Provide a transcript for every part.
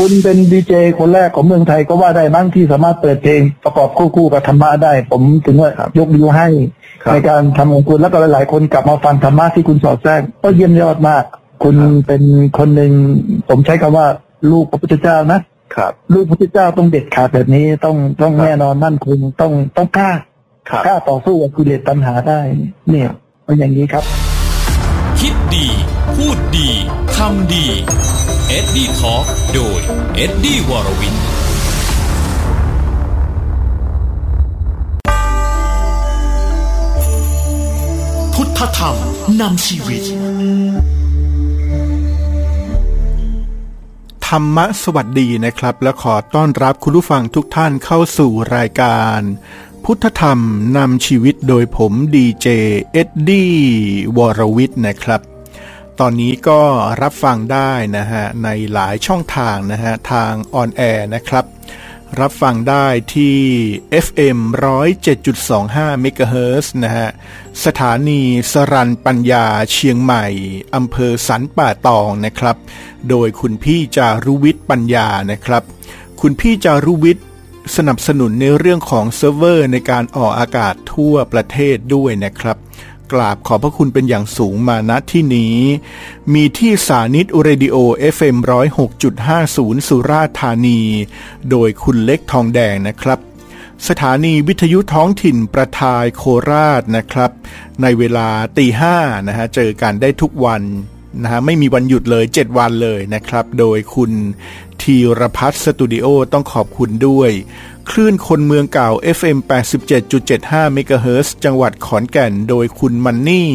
คุณเป็นดีเจคนแรกของเมืองไทยก็ว่าได้บ้างที่สามารถเปิดเพลงประกอบคู่กับธรรมะได้ผมถึงว่ายกนิ้วให้ในการทำของคุณแล้วก็หลายๆคนกลับมาฟังธรรมะที่คุณสอดแทรกก็เยี่ยมยอดมากคุณเป็นคนหนึ่งผมใช้คำว่าลูกพระพุทธเจ้านะครับลูกพระพุทธเจ้าต้องเด็ดขาดแบบนี้ต้องแน่นอนมั่นคงต้องกล้าต่อสู้กับกิเลสตัณหาได้เนี่ยเป็นอย่างนี้ครับคิดดีพูดดีทำดีเอ็ดดี้ทอล์คโดยเอ็ดดี้วรวินพุทธธรรมนำชีวิตธรรมะสวัสดีนะครับและขอต้อนรับคุณผู้ฟังทุกท่านเข้าสู่รายการพุทธธรรมนำชีวิตโดยผมดีเจเอ็ดดี้วรวิทย์นะครับตอนนี้ก็รับฟังได้นะฮะในหลายช่องทางนะฮะทางออนแอร์นะครับรับฟังได้ที่ FM 107.25 เมกะเฮิรตซ์นะฮะสถานีสรัญปัญญาเชียงใหม่อำเภอสันป่าตองนะครับโดยคุณพี่จารุวิทย์ปัญญานะครับคุณพี่จารุวิทย์สนับสนุนในเรื่องของเซิร์ฟเวอร์ในการออกอากาศทั่วประเทศด้วยนะครับกราบขอบพระคุณเป็นอย่างสูงมาณที่นี้มีที่สานิทเรดิโอ FM 106.50 สุราษฎร์ธานีโดยคุณเล็กทองแดงนะครับสถานีวิทยุท้องถิ่นประทายโคราชนะครับในเวลา 5:00 นะฮะเจอกันได้ทุกวันนะฮะไม่มีวันหยุดเลย7วันเลยนะครับโดยคุณธีรพัฒน์สตูดิโอต้องขอบคุณด้วยคลื่นคนเมืองเก่า FM 87.75 เมกะเฮิรตซ์จังหวัดขอนแก่นโดยคุณมันนี่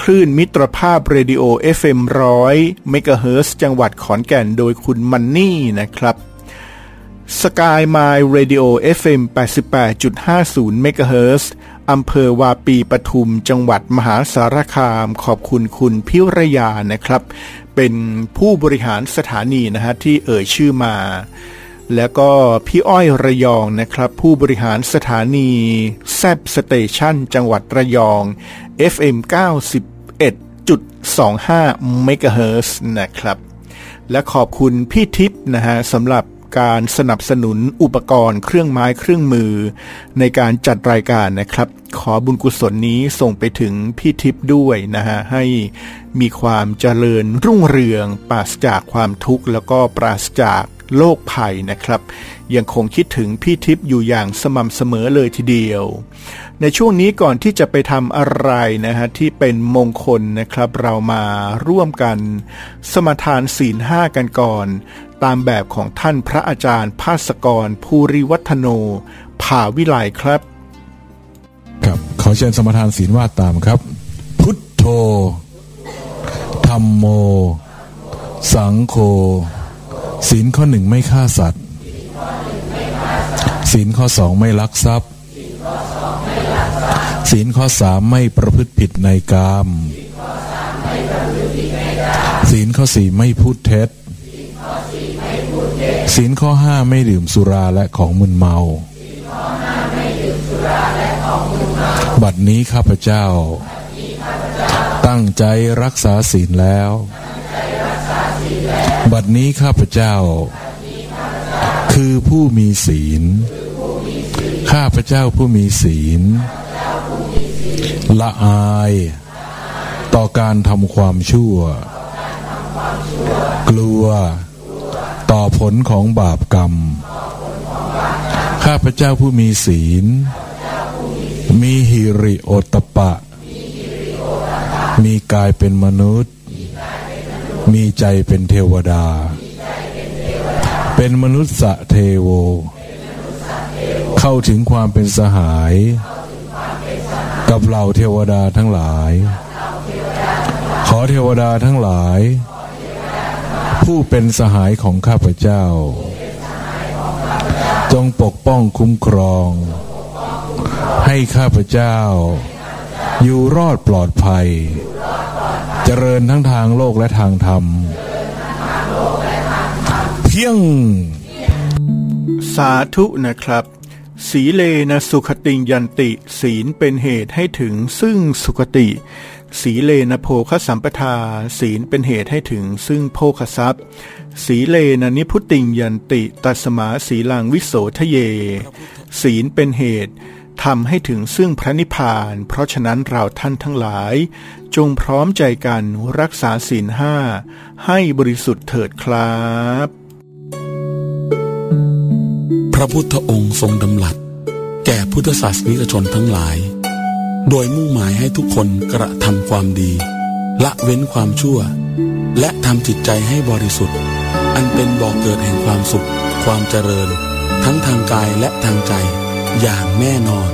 คลื่นมิตรภาพเรดิโอ FM 100 เมกะเฮิรตซ์จังหวัดขอนแก่นโดยคุณมันนี่นะครับสกายไมล์เรดิโอ FM 88.50 เมกะเฮิรตซ์อำเภอวาปีปทุมจังหวัดมหาสารคามขอบคุณคุณพิรยานะครับเป็นผู้บริหารสถานีนะฮะที่เอ่ยชื่อมาแล้วก็พี่อ้อยระยองนะครับผู้บริหารสถานีแซบสเตชันจังหวัดระยอง FM 91.25 เมกะเฮิรตซ์นะครับและขอบคุณพี่ทิพย์นะฮะสำหรับการสนับสนุนอุปกรณ์เครื่องไม้เครื่องมือในการจัดรายการนะครับขอบุญกุศลนี้ส่งไปถึงพี่ทิพย์ด้วยนะฮะให้มีความเจริญรุ่งเรืองปราศจากความทุกข์แล้วก็ปราศจากโรคภัยนะครับยังคงคิดถึงพี่ทิพย์อยู่อย่างสม่ำเสมอเลยทีเดียวในช่วงนี้ก่อนที่จะไปทำอะไรนะฮะที่เป็นมงคลนะครับเรามาร่วมกันสมาทานศีลห้ากันก่อนตามแบบของท่านพระอาจารย์ภาสกรภูริวัฒโนภาวิไลครับครับขอเชิญสมาทานศีลว่าตามครับพุทโธธัมโมสังโฆศีลข้อหนึ่งไม่ฆ่าสัตว์ศีลข้อสองไม่ลักทรัพย์ศีลข้อสามไม่ประพฤติผิดในกามศีลข้อสี่ไม่พูดเท็จศีลข้อห้าไม่ดื่มสุราและของมึนเมาบัดนี้ข้าพเจ้าตั้งใจรักษาศีลแล้วบัดนี้ข้าพเจ้าคือผู้มีศีลข้าพเจ้าผู้มีศีลละอายต่อการทำความชั่วกลัวต่อผลของบาปกรรมข้าพเจ้าผู้มีศีลมีหิริโอตปะมีกายเป็นมนุษย์มีใจเป็นเทวดาเป็นมนุษย์เทโวเข้าถึงความเป็นสหายกับเหล่าเทวดาทั้งหลายขอเทวดาทั้งหลายผู้เป็นสหายของข้าพเจ้าจงปกป้องคุ้มครองให้ข้าพเจ้าอยู่รอดปลอดภัยเจริญทั้งทางโลกและทางธรรมเพียงสาธุนะครับสีเลนะสุขติงยันติศีลเป็นเหตุให้ถึงซึ่งสุขติ สีเลนะโภคสัมปทาศีลเป็นเหตุให้ถึงซึ่งโภคทรัพย์สีเลนะนิพุติงยันติตัสมาสีลังวิโสทะเยศีลเป็นเหตุทำให้ถึงซึ่งพระนิพพานเพราะฉะนั้นเราท่านทั้งหลายจงพร้อมใจกันรักษาศีลห้าให้บริสุทธิ์เถิดครับพระพุทธองค์ทรงดำรัสแก่พุทธศาสนิกชนทั้งหลายโดยมุ่งหมายให้ทุกคนกระทำความดีละเว้นความชั่วและทำจิตใจให้บริสุทธิ์อันเป็นบ่อเกิดแห่งความสุขความเจริญทั้งทางกายและทางใจอย่างแน่นอน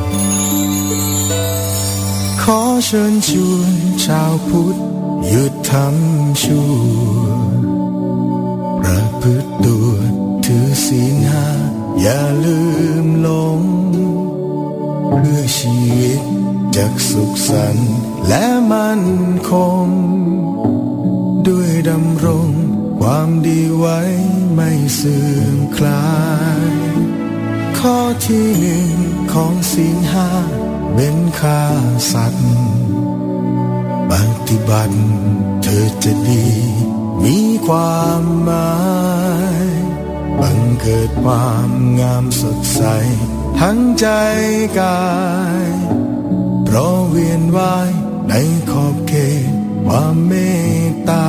ขอเชิญชวนชาวพุทธหยุดทำชั่วประพฤติตัวถือศีลห้าอย่าลืมหลงเพื่อชีวิตจักสุขสันต์และมั่นคงด้วยดำรงความดีไว้ไม่เสื่อมคลายข้อที่หนึ่งของศีลห้าเว้นฆ่าสัตว์ปฏิบัติเธอจะดีมีความหมายบังเกิดความงามสดใสทั้งใจกายเพราะเวียนว่ายในขอบเขตความเมตตา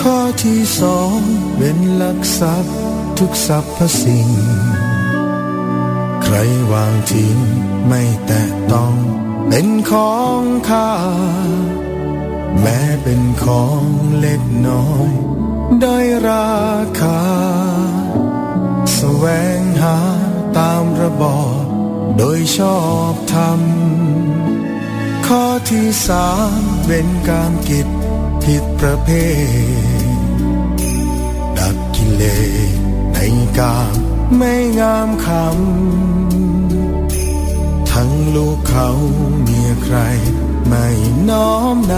ข้อที่สองเว้นลักทรัพย์ทุกสรรพสิ่งใครวางทิ้งไม่แตะต้องเป็นของข้าแม้เป็นของเล็กน้อยได้ราคาแสวงหาตามระบอบโดยชอบธรรมข้อที่สามเว้นกามกิจผิดประเภทดับกิเลสในกามไม่งามคำทั้งลูกเขาเมียใครไม่น้อมน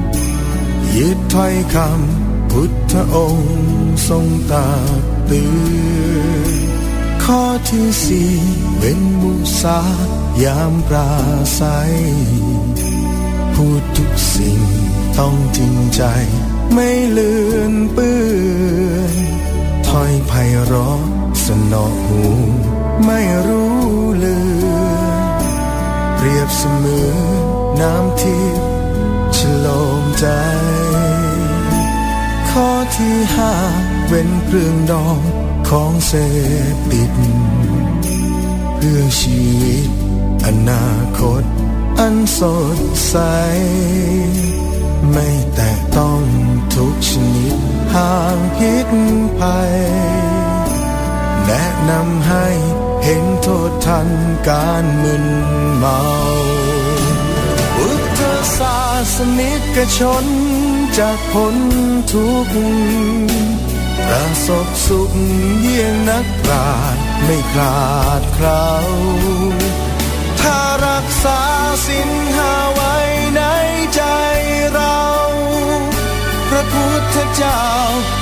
ำยึดถ้อยคำพุทธองค์ทรงตรัสเตือนข้อที่สี่เว้นมุสายามปราศัยพูดทุกสิ่งต้องจริงใจไม่เลือนเปื้อนถ้อยไพเราะสนอหูไม่รู้ลืมเปรียบเสมือนน้ำทิพย์ฉโลมใจข้อที่ห้าเว้นเครื่องดองของเสพติดเพื่อชีวิตอนาคตอันสดใสไม่แตะต้องทุกชนิดห่างพิษภัยแนะนำให้เห็นโทษทันการมึนเมาพุทธศาสนิกชนจากพ้นทุกข์ประสบสุขเยี่ยงนักปราชญ์ไม่คลาดเคล้าถ้ารักษาศีลห้าไว้ในใจเราพระพุทธเจ้า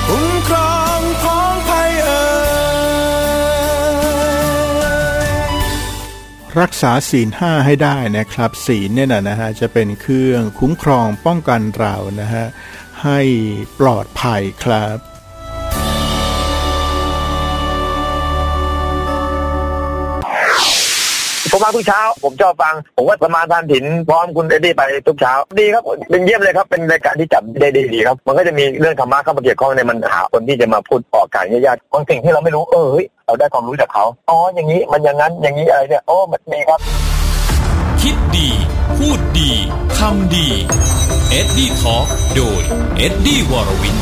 คุ้มครองพ้องภัยเอ่ยรักษาศีลห้าให้ได้นะครับศีลเนี่ยนะฮะจะเป็นเครื่องคุ้มครองป้องกันเรานะฮะให้ปลอดภัยครับผมมาทุกเช้าผมชอบฟังผมว่าสมาทานศีลพร้อมคุณเอ็ดดี้ไปทุกเช้าดีครับเป็นเยี่ยมเลยครับเป็นรายการที่จับได้ดีครับมันก็จะมีเรื่องธรรมะเข้ามาเกี่ยวข้องในมันหาคนที่จะมาพูดออกการญาติบางสิ่งที่เราไม่รู้เราได้ความรู้จากเขาอ๋ออย่างนี้มันอย่างนั้นอย่างนี้อะไรเนี่ยมันดีครับคิดดีพูดดีทำดีเอ็ดดี้ทอล์คโดยเอ็ดดี้วรวิน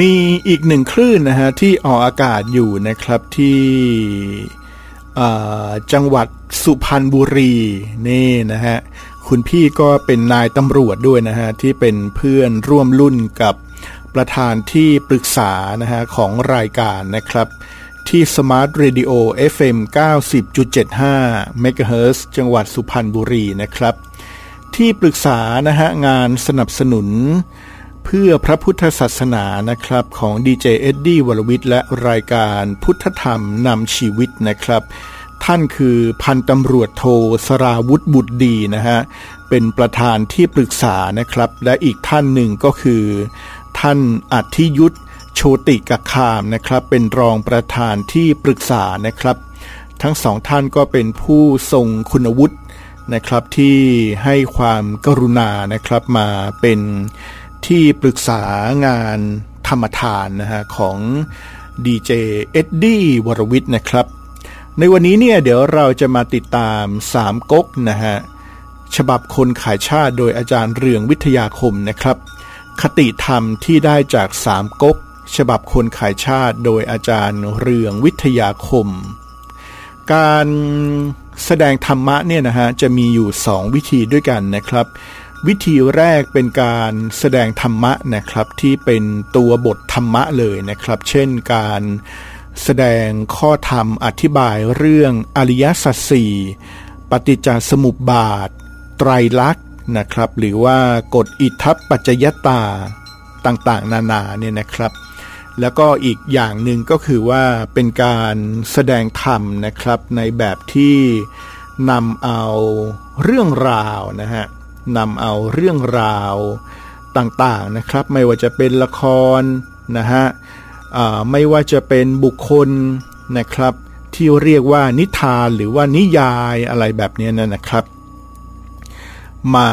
มีอีกหนึ่งคลื่นนะฮะที่ออกอากาศอยู่นะครับที่จังหวัดสุพรรณบุรีนี่นะฮะคุณพี่ก็เป็นนายตำรวจด้วยนะฮะที่เป็นเพื่อนร่วมรุ่นกับประธานที่ปรึกษานะฮะของรายการนะครับที่ Smart Radio FM 90.75 MHz จังหวัดสุพรรณบุรีนะครับที่ปรึกษานะฮะงานสนับสนุนเพื่อพระพุทธศาสนานะครับของดีเจเอ็ดดี้วรวิทย์และรายการพุทธธรรมนำชีวิตนะครับ ท่านคือพันตำรวจโทสราวุธบุตรดีนะฮะเป็นประธานที่ปรึกษานะครับและอีกท่านหนึ่งก็คือท่านอธิยุทธโชติกคามนะครับเป็นรองประธานที่ปรึกษานะครับทั้งสองท่านก็เป็นผู้ทรงคุณวุฒินะครับที่ให้ความกรุณานะครับมาเป็นที่ปรึกษางานธรรมทานนะฮะของดีเจเอ็ดดี้วรวิทย์นะครับในวันนี้เนี่ยเดี๋ยวเราจะมาติดตามสามก๊กนะฮะฉบับคนขายชาติโดยอาจารย์เรืองวิทยาคมนะครับคติธรรมที่ได้จากสามก๊กฉบับคนขายชาติโดยอาจารย์เรืองวิทยาคมการแสดงธรรมะเนี่ยนะฮะจะมีอยู่สองวิธีด้วยกันนะครับวิธีแรกเป็นการแสดงธรรมะนะครับที่เป็นตัวบทธรรมะเลยนะครับเช่นการแสดงข้อธรรมอธิบายเรื่องอริยสัจสี่ปฏิจจสมุปบาทไตรลักษณ์นะครับหรือว่ากฎอิทัปปัจจยตาต่างๆนานาเนี่ยนะครับแล้วก็อีกอย่างหนึ่งก็คือว่าเป็นการแสดงธรรมนะครับในแบบที่นำเอาเรื่องราวนะฮะนำเอาเรื่องราวต่างๆนะครับไม่ว่าจะเป็นละครนะฮะไม่ว่าจะเป็นบุคคลนะครับที่เรียกว่านิทานหรือว่านิยายอะไรแบบนี้นะครับมา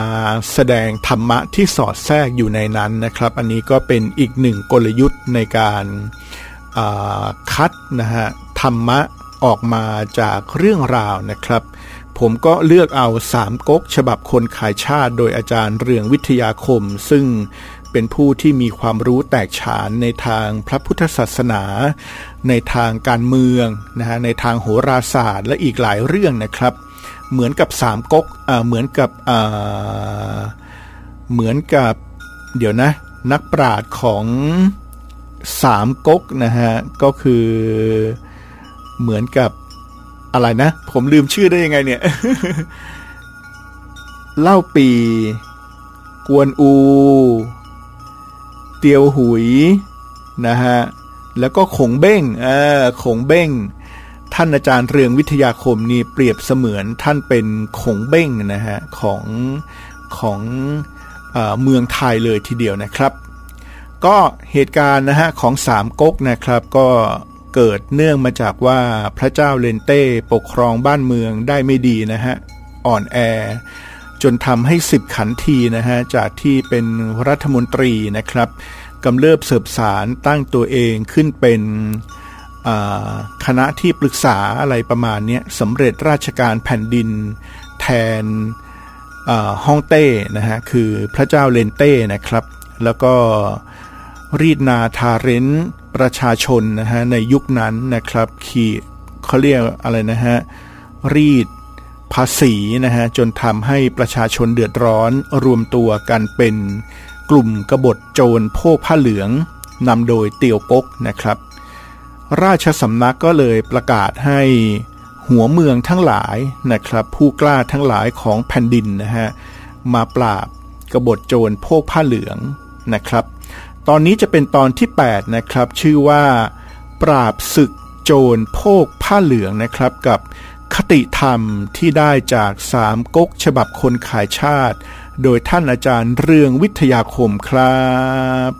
แสดงธรรมะที่สอดแทรกอยู่ในนั้นนะครับอันนี้ก็เป็นอีกหนึ่งกลยุทธ์ในการคัดนะฮะธรรมะออกมาจากเรื่องราวนะครับผมก็เลือกเอาสามก๊กฉบับคนขายชาติโดยอาจารย์เรืองวิทยาคมซึ่งเป็นผู้ที่มีความรู้แตกฉานในทางพระพุทธศาสนาในทางการเมืองนะฮะในทางโหราศาสตร์และอีกหลายเรื่องนะครับเหมือนกับสามก๊กเหมือนกับเดี๋ยวนะนักปราชญ์ของสามก๊กนะฮะก็คือเหมือนกับอะไรนะผมลืมชื่อได้ยังไงเนี่ย เล่าปีกวนอูเตียวหุยนะฮะแล้วก็ขงเบ้งขงเบ้งท่านอาจารย์เรืองวิทยาคมนี่เปรียบเสมือนท่านเป็นขงเบ้งนะฮะของเมืองไทยเลยทีเดียวนะครับก็เหตุการณ์นะฮะของสามก๊กนะครับก็เกิดเนื่องมาจากว่าพระเจ้าเลนเต้ปกครองบ้านเมืองได้ไม่ดีนะฮะอ่อนแอจนทำให้10ขันทีนะฮะจากที่เป็นรัฐมนตรีนะครับกำเริบเสบสารตั้งตัวเองขึ้นเป็นคณะที่ปรึกษาอะไรประมาณนี้สำเร็จราชการแผ่นดินแทนฮ่องเต้นะฮะคือพระเจ้าเลนเต้นะครับแล้วก็รีดนาทาเร้นประชาชนนะฮะในยุคนั้นนะครับเขาเรียกอะไรนะฮะรีดภาษีนะฮะจนทำให้ประชาชนเดือดร้อนรวมตัวกันเป็นกลุ่มกบฏโจรโพกผ้าเหลืองนำโดยเตียวป๊กนะครับราชสำนักก็เลยประกาศให้หัวเมืองทั้งหลายนะครับผู้กล้าทั้งหลายของแผ่นดินนะฮะมาปราบกบฏโจรโพกผ้าเหลืองนะครับตอนนี้จะเป็นตอนที่8นะครับชื่อว่าปราบศึกโจรโพกผ้าเหลืองนะครับกับคติธรรมที่ได้จากสามก๊กฉบับคนขายชาติโดยท่านอาจารย์เรืองวิทยาคมครับ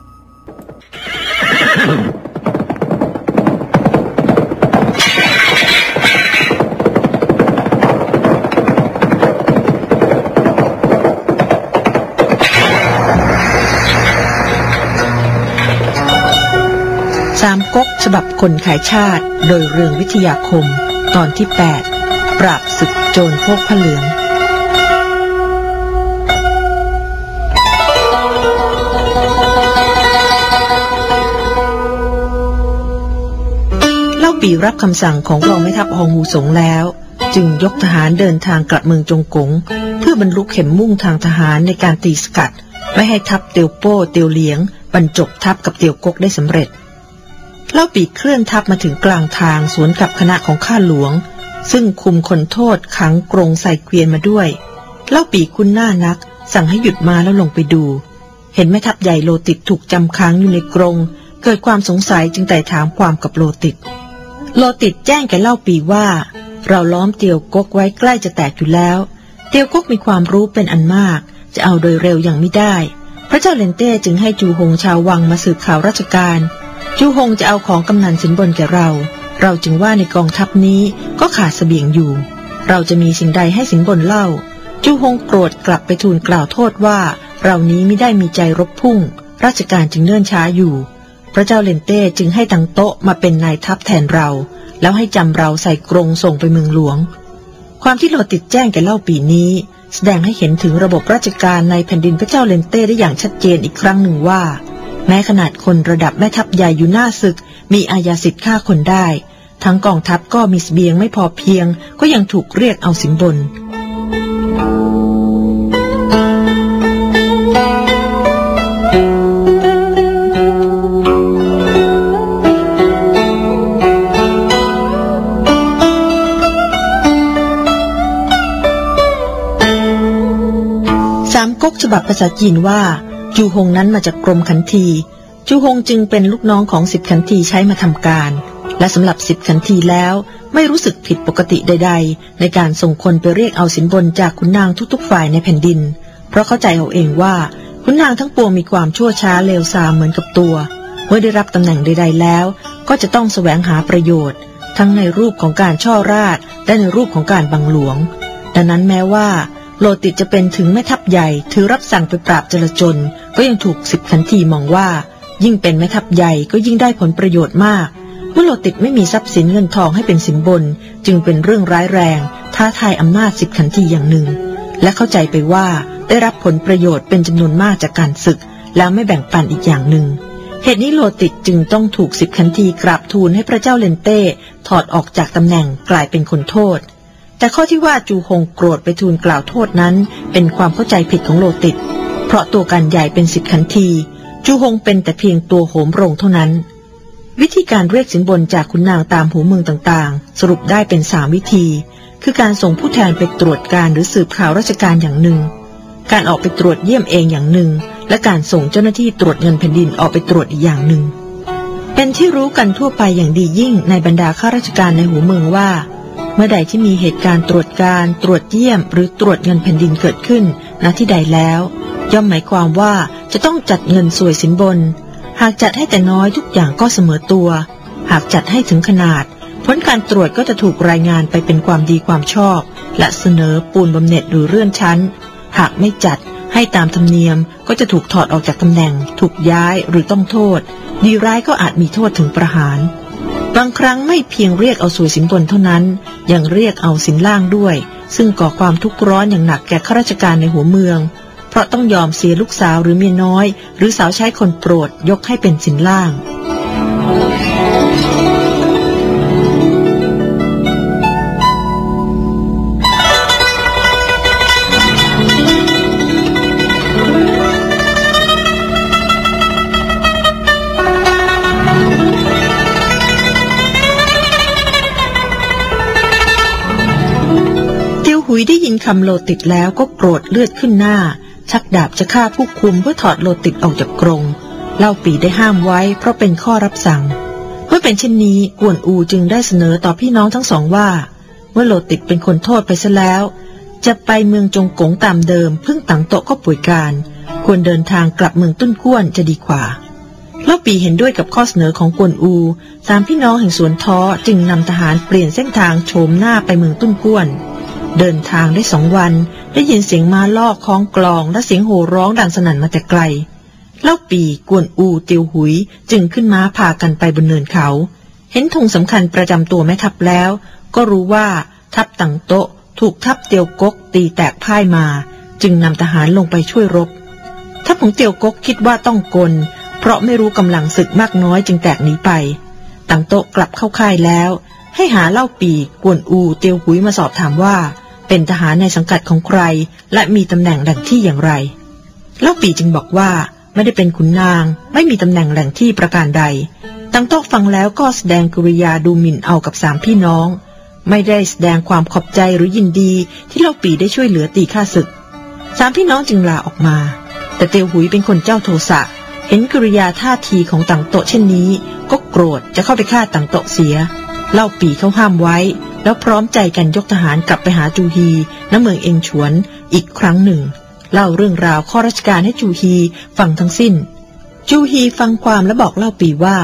สามก๊กฉบับคนขายชาติโดยเรืองวิทยาคมตอนที่8ปราบศึกโจรโพกผ้าเหลืองเล่าปีรับคำสั่งของรองแม่ทัพฮองฮูสงแล้วจึงยกทหารเดินทางกลับเมืองจงกงเพื่อบรรลุเข็มมุ่งทางทหารในการตีสกัดไม่ให้ทัพเตียวโป้เตียวเหลียงบรรจบทัพกับเตียวก๊กได้สำเร็จเล่าปีเคลื่อนทัพมาถึงกลางทางสวนกับคณะของข้าหลวงซึ่งคุมคนโทษขังกรงใส่เกวียนมาด้วยเล่าปีคุ้นหน้านักสั่งให้หยุดมาแล้วลงไปดูเห็นแม่ทัพใหญ่โลติดถูกจำค้างอยู่ในกรงเกิดความสงสัยจึงไต่ถามความกับโลติดแจ้งแก่เล่าปีว่า เราล้อมเตียวกกไว้ใกล้จะแตกอยู่แล้วเตียวกกมีความรู้เป็นอันมากจะเอาโดยเร็วอย่างไม่ได้พระเจ้าเลนเต้จึงให้จูหงชาววังมาสืบข่าวราชการจูหงจะเอาของกำนันสินบนแก่เราเราจึงว่าในกองทัพนี้ก็ขาดเสบียงอยู่เราจะมีสิ่งใดให้สินบนเล่าจูหงโกรธกลับไปทูลกล่าวโทษว่าเรานี้ไม่ได้มีใจรบพุ่งราชการจึงเนื่นช้าอยู่พระเจ้าเลนเต้จึงให้ตังโต๊ะมาเป็นนายทัพแทนเราแล้วให้จำเราใส่กรงส่งไปเมืองหลวงความที่โลติดแจ้งแก่เล่าปีนี้แสดงให้เห็นถึงระบบราชการในแผ่นดินพระเจ้าเลนเต้ได้อย่างชัดเจนอีกครั้งหนึ่งว่าแม้ขนาดคนระดับแม่ทัพใหญ่อยู่หน้าศึกมีอาญาสิทธิ์ฆ่าคนได้ทั้งกองทัพก็มีเสบียงไม่พอเพียงก็ยังถูกเรียกเอาสินบนก๊กฉบับภาษาจีนว่าจูหงนั้นมาจากกรมขันทีจูหงจึงเป็นลูกน้องของ10ขันทีใช้มาทำการและสำหรับ10ขันทีแล้วไม่รู้สึกผิดปกติใดๆในการส่งคนไปเรียกเอาสินบนจากขุนนางทุกๆฝ่ายในแผ่นดินเพราะเข้าใจเอาเองว่าขุนนางทั้งปวงมีความชั่วช้าเลวทรามเหมือนกับตัวเมื่อได้รับตำแหน่งใดๆแล้วก็จะต้องแสวงหาประโยชน์ทั้งในรูปของการช่อราชและในรูปของการบังหลวงดังนั้นแม้ว่าโลติจะเป็นถึงแม่ทัพใหญ่ถือรับสั่งไปปราบจลาจลก็ยังถูกสิบขันทีมองว่ายิ่งเป็นแม่ทัพใหญ่ก็ยิ่งได้ผลประโยชน์มากเมื่อโลติไม่มีทรัพย์สินเงินทองให้เป็นสินบนจึงเป็นเรื่องร้ายแรงท้าทายอำนาจสิบขันทีอย่างหนึ่งและเข้าใจไปว่าได้รับผลประโยชน์เป็นจำนวนมากจากการศึกแล้วไม่แบ่งปันอีกอย่างหนึ่งเหตุนี้โลติจึงต้องถูกสิบขันทีกราบทูลให้พระเจ้าเลนเต้ถอดออกจากตำแหน่งกลายเป็นคนโทษแต่ข้อที่ว่าจูหงโกรธไปทูลกล่าวโทษนั้นเป็นความเข้าใจผิดของโลติดเพราะตัวการใหญ่เป็น10ขันทีจูหงเป็นแต่เพียงตัวโหมโรงเท่านั้นวิธีการเรียกสินบนจากขุนนางตามหูเมืองต่างๆสรุปได้เป็น3วิธีคือการส่งผู้แทนไปตรวจการหรือสืบข่าวราชการอย่างหนึ่งการออกไปตรวจเยี่ยมเองอย่างหนึ่งและการส่งเจ้าหน้าที่ตรวจเงินแผ่นดินออกไปตรวจอีกอย่างหนึ่งเป็นที่รู้กันทั่วไปอย่างดียิ่งในบรรดาข้าราชการในหูเมืองว่าเมื่อใดที่มีเหตุการณ์ตรวจการตรวจเยี่ยมหรือตรวจเงินแผ่นดินเกิดขึ้นณที่ใดแล้วย่อมหมายความว่าจะต้องจัดเงินส่วยสินบนหากจัดให้แต่น้อยทุกอย่างก็เสมอตัวหากจัดให้ถึงขนาดผลการตรวจก็จะถูกรายงานไปเป็นความดีความชอบและเสนอปูนบำเหน็จหรือเลื่อนชั้นหากไม่จัดให้ตามธรรมเนียมก็จะถูกถอดออกจากตำแหน่งถูกย้ายหรือต้องโทษดีร้ายก็อาจมีโทษถึงประหารบางครั้งไม่เพียงเรียกเอาส่วยสินบนเท่านั้นยังเรียกเอาสินล่างด้วยซึ่งก่อความทุกข์ร้อนอย่างหนักแก่ข้าราชการในหัวเมืองเพราะต้องยอมเสียลูกสาวหรือเมียน้อยหรือสาวใช้คนโปรดยกให้เป็นสินล่างได้ยินคำโลติดแล้วก็โกรธเลือดขึ้นหน้าชักดาบจะฆ่าผู้คุมเพื่อถอดโลติดออกจากกรงเล่าปีได้ห้ามไว้เพราะเป็นข้อรับสั่งเมื่อเป็นเช่นนี้กวนอูจึงได้เสนอต่อพี่น้องทั้งสองว่าเมื่อโลติดเป็นคนโทษไปซะแล้วจะไปเมืองจงกงตามเดิมพึ่งตังโตะก็ป่วยการควรเดินทางกลับเมืองตุ้นก้วนจะดีกว่าเล่าปีเห็นด้วยกับข้อเสนอของกวนอู3พี่น้องแห่งสวนท้อจึงนำทหารเปลี่ยนเส้นทางโฉมหน้าไปเมืองตุ้นก้วนเดินทางได้2 วันได้ยินเสียงม้าลอกคล้องกลองและเสียงโห่ร้องดังสนั่นมาแต่ไกลเล่าปีกวนอูเตียวหุยจึงขึ้นม้าพากันไปบนเนินเขาเห็นธงสำคัญประจำตัวแม่ทัพแล้วก็รู้ว่าทัพตังโตะถูกทัพเตียวกกตีแตกพ่ายมาจึงนำทหารลงไปช่วยรบทัพของเตียวกกคิดว่าต้องกลเพราะไม่รู้กำลังศึกมากน้อยจึงแตกหนีไปตังโตะกลับเข้าค่ายแล้วให้หาเล่าปีกวนอูเตียวหุยมาสอบถามว่าเป็นทหารในสังกัดของใครและมีตำแหน่งแหล่งที่อย่างไรเล่าปีจึงบอกว่าไม่ได้เป็นขุนนางไม่มีตำแหน่งแหล่งที่ประการใดตังโต๊ะฟังแล้วก็แสดงกริยาดูหมิ่นเอากับ3 พี่น้องไม่ได้แสดงความขอบใจหรือยินดีที่เล่าปีได้ช่วยเหลือตีข้าศึก3 พี่น้องจึงลาออกมาแต่เตียวหุยเป็นคนเจ้าโทสะเห็นกริยาท่าทีของตังโต๊ะเช่นนี้ก็โกรธจะเข้าไปฆ่าตังโต๊ะเสียเล่าปีเขาห้ามไว้ แล้วพร้อมใจกันยกทหารกลับไปหาจูฮีณเมืองเอ็งฉวนอีกครั้งหนึ่งเล่าเรื่องราวข้อราชการให้จูฮีฟังทั้งสิ้นจูฮีฟังความและบอกเล่าปีว่า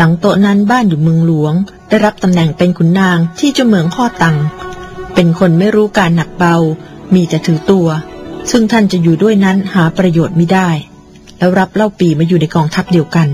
ตังโตนั้นบ้านอยู่เมืองหลวงได้รับตำแหน่งเป็นขุนนางที่เจ้าเมืองฮ่อตังเป็นคนไม่รู้การหนักเบามีแต่ถือตัวซึ่งท่านจะอยู่ด้วยนั้นหาประโยชน์ไม่ได้แล้วรับเล่าปีมาอยู่ในกองทัพเดียวกัน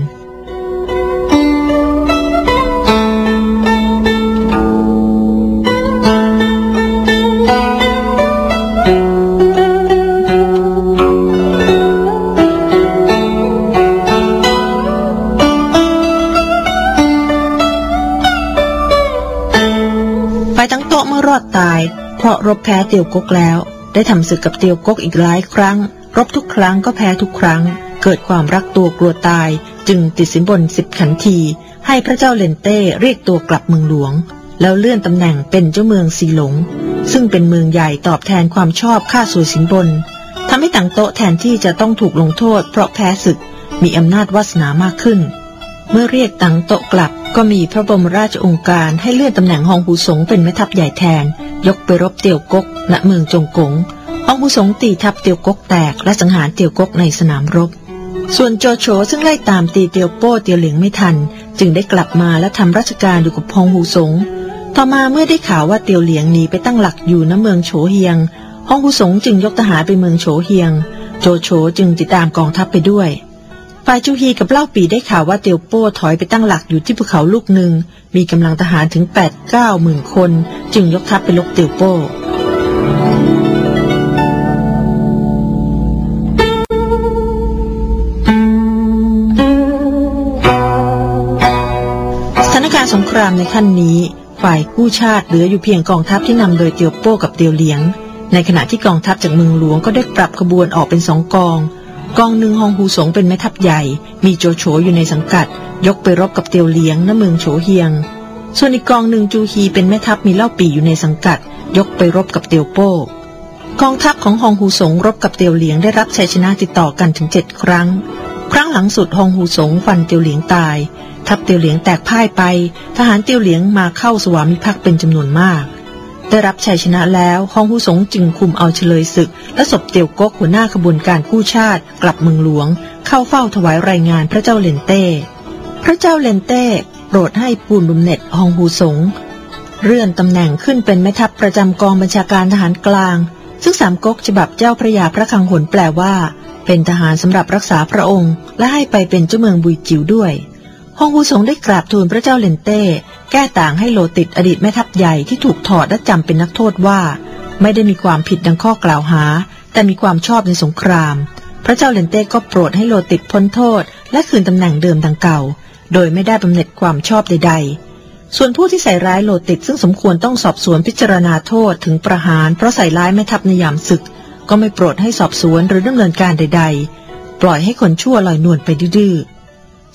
ตายเพราะรบแพ้เตียวก๊กแล้วได้ทำศึกกับเตียวก๊กอีกหลายครั้งรบทุกครั้งก็แพ้ทุกครั้งเกิดความรักตัวกลัวตายจึงติดสินบน10 ขันทีให้พระเจ้าเลนเต้เรียกตัวกลับเมืองหลวงแล้วเลื่อนตำแหน่งเป็นเจ้าเมืองซีหลงซึ่งเป็นเมืองใหญ่ตอบแทนความชอบค่าสวยสินบนทำให้ตังโตแทนที่จะต้องถูกลงโทษเพราะแพ้ศึกมีอำนาจวาสนามากขึ้นเมื่อเรียกตังโตกลับก็มีพระบรมราชโองการให้เลื่อนตำแหน่งฮองหูสงเป็นแม่ทัพใหญ่แทนยกไปรบเตียวก๊กณเมืองจงกงฮองหูสงตีทัพเตียวก๊กแตกและสังหารเตียวก๊กในสนามรบส่วนโจโฉซึ่งไล่ตามตีเตียวโป้เตียวเหลียงไม่ทันจึงได้กลับมาและทำราชการอยู่กับฮองหูสงต่อมาเมื่อได้ข่าวว่าเตียวเหลียงหนีไปตั้งหลักอยู่ณเมืองโฉเฮียงฮองหูสงจึงยกทหารไปเมืองโฉเฮียงโจโฉจึงติดตามกองทัพไปด้วยฝ่ายจูฮีกับเล่าปีได้ข่าวว่าเตียวโป้ถอยไปตั้งหลักอยู่ที่ภูเขาลูกหนึ่งมีกำลังทหารถึง 8-9 หมื่นคนจึงยกทัพไปลบเตียวโป้สถานการณ์สงครามในขั้นนี้ฝ่ายกู้ชาติเหลืออยู่เพียงกองทัพที่นำโดยเตียวโป้กับเตียวเหลียงในขณะที่กองทัพจากเมืองหลวงก็ได้ปรับขบวนออกเป็น2 กอง กองหนึ่งฮองหูสงเป็นแม่ทัพใหญ่มีโจโฉอยู่ในสังกัดยกไปรบกับเตียวเหลียงณเมืองโฉเฮียงส่วนอีกกองหนึ่งจูฮีเป็นแม่ทัพมีเล่าปี่อยู่ในสังกัดยกไปรบกับเตียวโป้กองทัพของฮองหูสงรบกับเตียวเหลียงได้รับชัยชนะติดต่อกันถึง7 ครั้งครั้งหลังสุดฮองหูสงฟันเตียวเหลียงตายทัพเตียวเหลียงแตกพ่ายไปทหารเตียวเหลียงมาเข้าสวามิภักดิ์เป็นจำนวนมากได้รับชัยชนะแล้วฮองหูสงจึงคุมเอาเฉลยศึกและศพเตียวก๊กหัวหน้าขบวนการกู้ชาติกลับเมืองหลวงเข้าเฝ้าถวายรายงานพระเจ้าเลนเต้พระเจ้าเลนเต้โปรดให้ปูนบำเหน็จฮองหูสงเลื่อนตำแหน่งขึ้นเป็นแม่ทัพประจำกองบัญชาการทหารกลางซึ่ง3 ก๊กฉบับเจ้าพระยาพระคลังหนแปลว่าเป็นทหารสำหรับรักษาพระองค์และให้ไปเป็นเจ้าเมืองบุยจิ๋วด้วยฮองหูสงได้กราบทูลพระเจ้าเลนเต้แก้ต่างให้โลติดอดีตแม่ทัพใหญ่ที่ถูกถอดและจำเป็นนักโทษว่าไม่ได้มีความผิดดังข้อกล่าวหาแต่มีความชอบในสงครามพระเจ้าเลนเต้ก็โปรดให้โลติดพ้นโทษและคืนตำแหน่งเดิมดังเก่าโดยไม่ได้บำเหน็จความชอบใดๆส่วนผู้ที่ใส่ร้ายโลติดซึ่งสมควรต้องสอบสวนพิจารณาโทษถึงประหารเพราะใส่ร้ายแม่ทัพในยามศึกก็ไม่โปรดให้สอบสวนหรือดำเนินการใดๆปล่อยให้คนชั่วลอยนวลไปดื้อ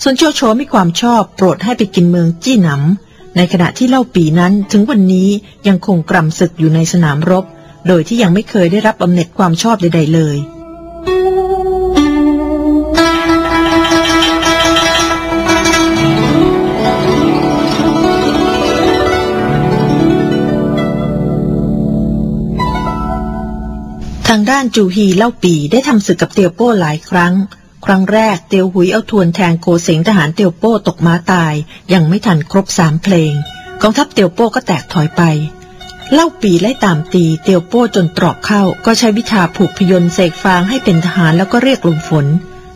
ส่วนโจโฉมีความชอบโปรดให้ไปกินเมืองจี้หนำในขณะที่เล่าปีนั้นถึงวันนี้ยังคงกล่ำศึกอยู่ในสนามรบโดยที่ยังไม่เคยได้รับบำเหน็จความชอบใดๆเลยทางด้านจูฮีเล่าปีได้ทำศึกกับเตียวโป้หลายครั้งครั้งแรกเตียวหุยเอาทวนแทงโกเสงทหารเตียวโป้ตกม้าตายยังไม่ทันครบ3 เพลงกองทัพเตียวโป้ก็แตกถอยไปเล่าปีไล่ตามตีเตียวโป้จนตรอกเข้าก็ใช้วิชาผูกพยนต์เสกฟางให้เป็นทหารแล้วก็เรียกลมฝน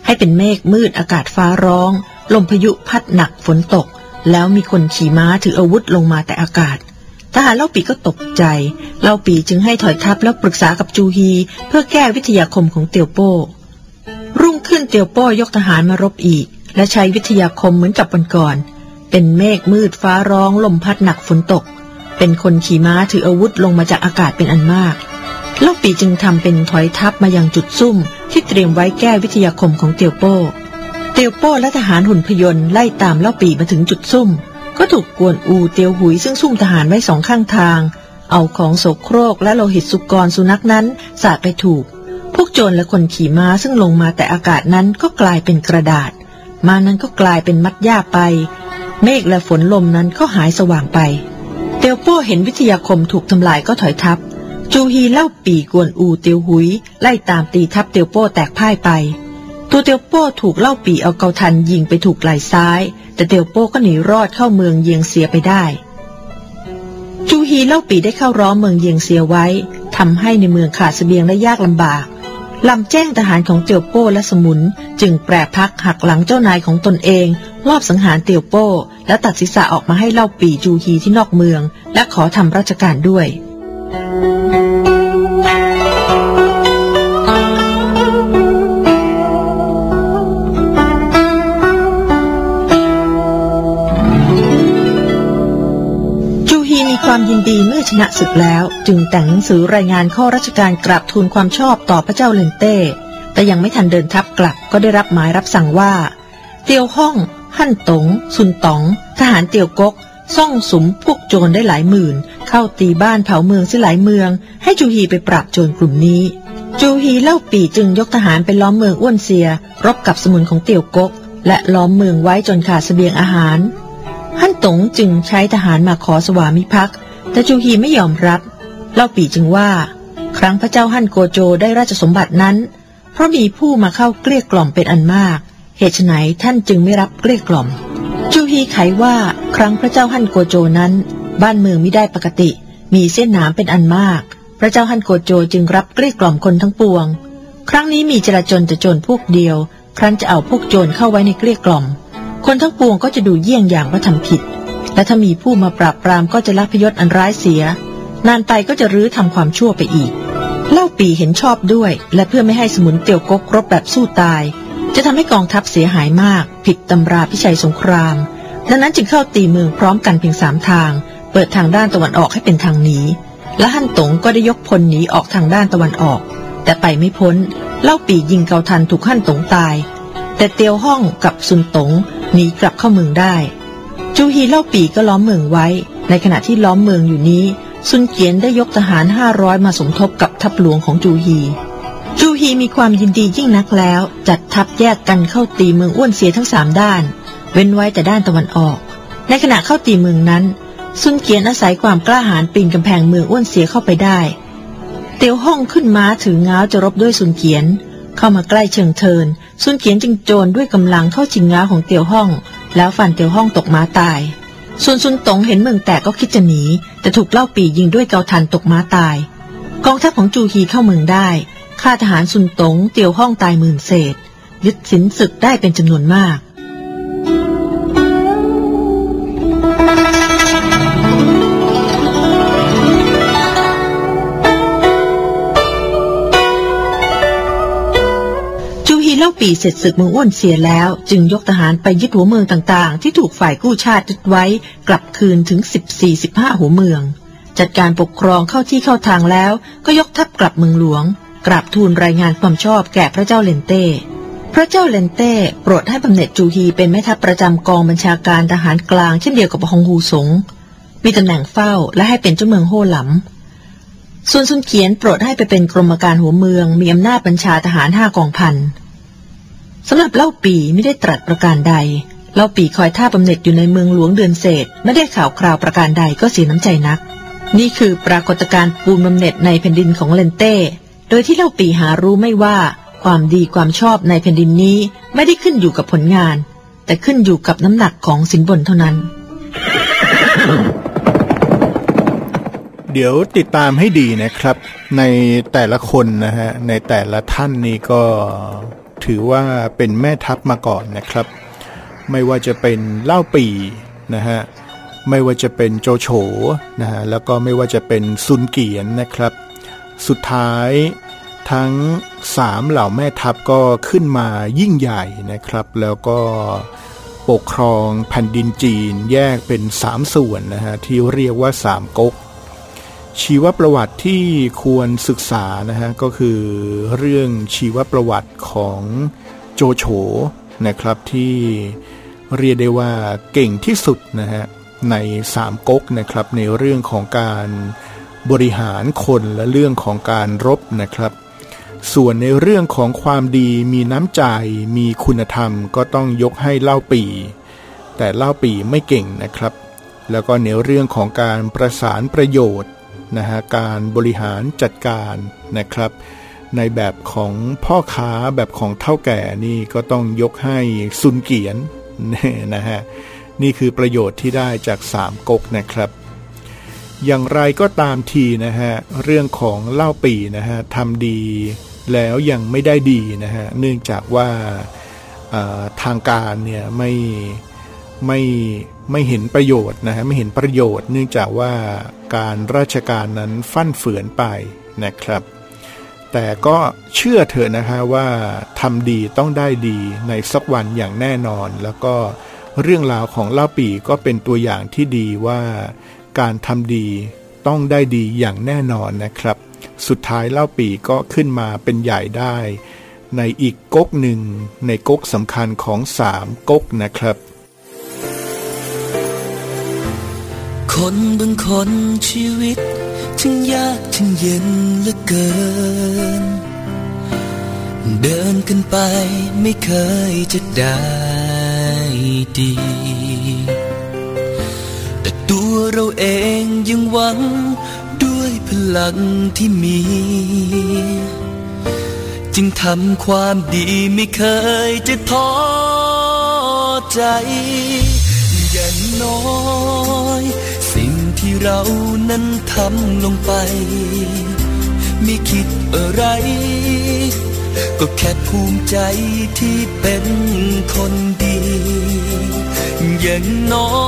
ให้เป็นเมฆมืดอากาศฟ้าร้องลมพายุพัดหนักฝนตกแล้วมีคนขี่ม้าถืออาวุธลงมาแต่อากาศทหารเล่าปีก็ตกใจเล่าปีจึงให้ถอยทัพแล้วปรึกษากับจูฮีเพื่อแก้วิทยาคมของเตียวโป้รุ่งขึ้นเตียวโป้ยกทหารมารบอีกและใช้วิทยาคมเหมือนกับวันก่อนเป็นเมฆมืดฟ้าร้องลมพัดหนักฝนตกเป็นคนขี่ม้าถืออาวุธลงมาจากอากาศเป็นอันมากเล่าปีจึงทำเป็นถอยทัพมายังจุดซุ่มที่เตรียมไว้แก้วิทยาคมของเตียวโป้เตียวโป้และทหารหุ่นพยนต์ไล่ตามเล่าปีมาถึงจุดซุ่มก็ถูกกวนอูเตียวหุยซึ่งซุ่มทหารไว้2 ข้างทางเอาของโสโครกและโลหิตสุกรสุนัขนั้นสาดไปถูกพวกโจรและคนขี่ม้าซึ่งลงมาแต่อากาศนั้นก็กลายเป็นกระดาษม้านั้นก็กลายเป็นมัดหญ้าไปเมฆและฝนลมนั้นก็หายสว่างไปเตียวโ โป้เห็นวิทยาคมถูกทำลายก็ถอยทัพจูฮีเล่าปี่กวนอูเตียวหุยไล่ตามตีทัพเตียวโป้แตกพ่ายไปตัวเตียวโป้ถูกเล่าปี่เอาเกาทันยิงไปถูกไหล่ซ้ายแต่เตียวโป้ก็หนีรอดเข้าเมืองเยียงเสียไปได้จูฮีเล่าปี่ได้เข้าร้อมเมืองเยียงเสียไว้ทำให้ในเมืองขาดเสบียงและยากลำบากลำแจ้งทหารของเตียวโป้และสมุนจึงแปรพักหักหลังเจ้านายของตนเองลอบสังหารเตียวโป้และตัดศีรษะออกมาให้เล่าปี่จูฮีที่นอกเมืองและขอทำราชการด้วยความยินดีเมื่อชนะศึกแล้วจึงแต่งหนังสือรายงานข้อราชการกราบทูลความชอบต่อพระเจ้าเลนเต้แต่ยังไม่ทันเดินทัพกลับก็ได้รับหมายรับสั่งว่าเตียวฮ่องหั่นตงซุนต๋องทหารเตียวก๊กซ่องสุมพวกโจรได้หลายหมื่นเข้าตีบ้านเผาเมืองซึ่งหลายเมืองให้จูฮีไปปราบโจรกลุ่มนี้จูฮีเล่าปี่จึงยกทหารไปล้อมเมืองอ้วนเซียรบกับสมุนของเตียวก๊กและล้อมเมืองไว้จนขาดเสบียงอาหารฮั่นตงจึงใช้ทหารมาขอสวามิภักดิ์แต่จูฮีไม่ยอมรับเล่าปี่จึงว่าครั้งพระเจ้าฮั่นโกโจได้ราชสมบัตินั้นเพราะมีผู้มาเข้าเกลี้ยกล่อมเป็นอันมากเหตุไฉนท่านจึงไม่รับเกลี้ยกล่อมจูฮีไขว่าครั้งพระเจ้าฮั่นโกโจนั้นบ้านเมืองไม่ได้ปกติมีเส้นหนามเป็นอันมากพระเจ้าฮั่นโกโจจึงรับเกลี้ยกล่อมคนทั้งปวงครั้งนี้มีจลาจลแต่โจรพวกเดียวครั้นจะเอาพวกโจรเข้าไว้ในเกลี้ยกล่อมคนทั้งปวงก็จะดูเยี่ยงอย่างว่าทำผิดและถ้ามีผู้มาปราบปรามก็จะละพยศอันร้ายเสียนานไปก็จะรื้อทำความชั่วไปอีกเล่าปี่เห็นชอบด้วยและเพื่อไม่ให้สมุนเตียวก๊กรบแบบสู้ตายจะทำให้กองทัพเสียหายมากผิดตำราพิชัยสงครามดังนั้นจึงเข้าตีเมืองพร้อมกันเพียง3ทางเปิดทางด้านตะวันออกให้เป็นทางหนีและฮั่นตงก็ได้ยกพลหนีออกทางด้านตะวันออกแต่ไปไม่พ้นเล่าปี่ยิงเกาทันถูกฮั่นตงตายแต่เตียวฮ่องกับซุนต๋งหนีกลับเข้าเมืองได้จูฮีเล่าปี่ก็ล้อมเมืองไว้ในขณะที่ล้อมเมืองอยู่นี้ซุนเกียนได้ยกทหาร500มาสมทบกับทัพหลวงของจูฮีมีความยินดียิ่งนักแล้วจัดทัพแยกกันเข้าตีเมืองอ้วนเสียทั้ง3ด้านเว้นไว้แต่ด้านตะวันออกในขณะเข้าตีเมืองนั้นซุนเกียนอาศัยความกล้าหาญปีนกำแพงเมืองอ้วนเสียเข้าไปได้เตียวฮ่องขึ้นม้าถือง้าวจะรบด้วยซุนเกียนเข้ามาใกล้เชิงเทินซุนเกียนจึงโจรด้วยกำลังเข้าชิงง้าของเตียวฮ่องแล้วฟันเตียวฮ่องตกม้าตายส่วนซุนต๋งเห็นเมืองแตกก็คิดจะหนีแต่ถูกเล่าปี่ยิงด้วยเกาทันตกม้าตายกองทัพของจูฮีเข้าเมืองได้ฆ่าทหารซุนต๋งเตียวฮ่องตายหมื่นเศษยึดสินศึกได้เป็นจำนวนมากเล่าปี่เสร็จศึกเมืองอ้วนเสียแล้วจึงยกทหารไปยึดหัวเมืองต่างๆที่ถูกฝ่ายกู้ชาติยึดไว้กลับคืนถึง 14-15 หัวเมืองจัดการปกครองเข้าที่เข้าทางแล้วก็ยกทัพกลับเมืองหลวงกราบทูลรายงานความชอบแก่พระเจ้าเลนเต้พระเจ้าเลนเต้โปรดให้บำเหน็จจูฮีเป็นแม่ทัพประจำกองบัญชาการทหารกลางเช่นเดียวกับฮองฮูสงมีตำแหน่งเฝ้าและให้เป็นเจ้าเมืองโฮหลำส่วนซุนเกียนโปรดให้ไปเป็นกรมการหัวเมืองมีอำนาจบัญชาทหาร5กองพันสำหรับเล่าปี่ไม่ได้ตรัสประการใดเล่าปี่คอยท่าบำเหน็จอยู่ในเมืองหลวงเดือนเศษไม่ได้ข่าวคราวประการใดก็เสียน้ำใจนักนี่คือปรากฏการณ์ปูนบำเหน็จในแผ่นดินของเลนเต้โดยที่เล่าปี่หารู้ไม่ว่าความดีความชอบในแผ่นดินนี้ไม่ได้ขึ้นอยู่กับผลงานแต่ขึ้นอยู่กับน้ำหนักของสินบนเท่านั้นเดี๋ยวติดตามให้ดีนะครับในแต่ละคนนะฮะในแต่ละท่านนี่ก็ถือว่าเป็นแม่ทัพมาก่อนนะครับไม่ว่าจะเป็นเล่าปี่นะฮะไม่ว่าจะเป็นโจโฉนะฮะแล้วก็ไม่ว่าจะเป็นซุนเกียนนะครับสุดท้ายทั้ง3เหล่าแม่ทัพก็ขึ้นมายิ่งใหญ่นะครับแล้วก็ปกครองแผ่นดินจีนแยกเป็น3ส่วนนะฮะที่เรียกว่า3ก๊กชีวประวัติที่ควรศึกษานะฮะก็คือเรื่องชีวประวัติของโจโฉนะครับที่เรียกได้ว่าเก่งที่สุดนะฮะใน3ก๊กนะครับในเรื่องของการบริหารคนและเรื่องของการรบนะครับส่วนในเรื่องของความดีมีน้ำใจมีคุณธรรมก็ต้องยกให้เล่าปี่แต่เล่าปี่ไม่เก่งนะครับ แล้วก็ในเรื่องของการประสานประโยชน์นะฮะการบริหารจัดการนะครับในแบบของพ่อค้าแบบของเฒ่าแก่นี่ก็ต้องยกให้ซุนเกียนนะฮะนี่คือประโยชน์ที่ได้จากสามก๊กนะครับอย่างไรก็ตามทีนะฮะเรื่องของเล่าปี่นะฮะทำดีแล้วยังไม่ได้ดีนะฮะเนื่องจากว่าทางการเนี่ยไม่เห็นประโยชน์นะฮะไม่เห็นประโยชน์เนื่องจากว่าการราชการนั้นฟั่นเฟือนไปนะครับแต่ก็เชื่อเถอะนะคะว่าทำดีต้องได้ดีในสักวันอย่างแน่นอนแล้วก็เรื่องราวของเล่าปี่ก็เป็นตัวอย่างที่ดีว่าการทำดีต้องได้ดีอย่างแน่นอนนะครับสุดท้ายเล่าปี่ก็ขึ้นมาเป็นใหญ่ได้ในอีกก๊กหนึ่งในก๊กสำคัญของสามก๊กนะครับคนบางคนชีวิตทั้งยากทั้งเย็นเหลือเกินเดินกันไปไม่เคยจะได้ดีแต่ตัวเราเองยังหวังด้วยพลังที่มีจึงทำความดีไม่เคยจะท้อใจอย่างน้อยสิ่งที่เรานั้นทำลงไปไม่คิดอะไรก็แค่ภูมิใจที่เป็นคนดีอย่างน้อ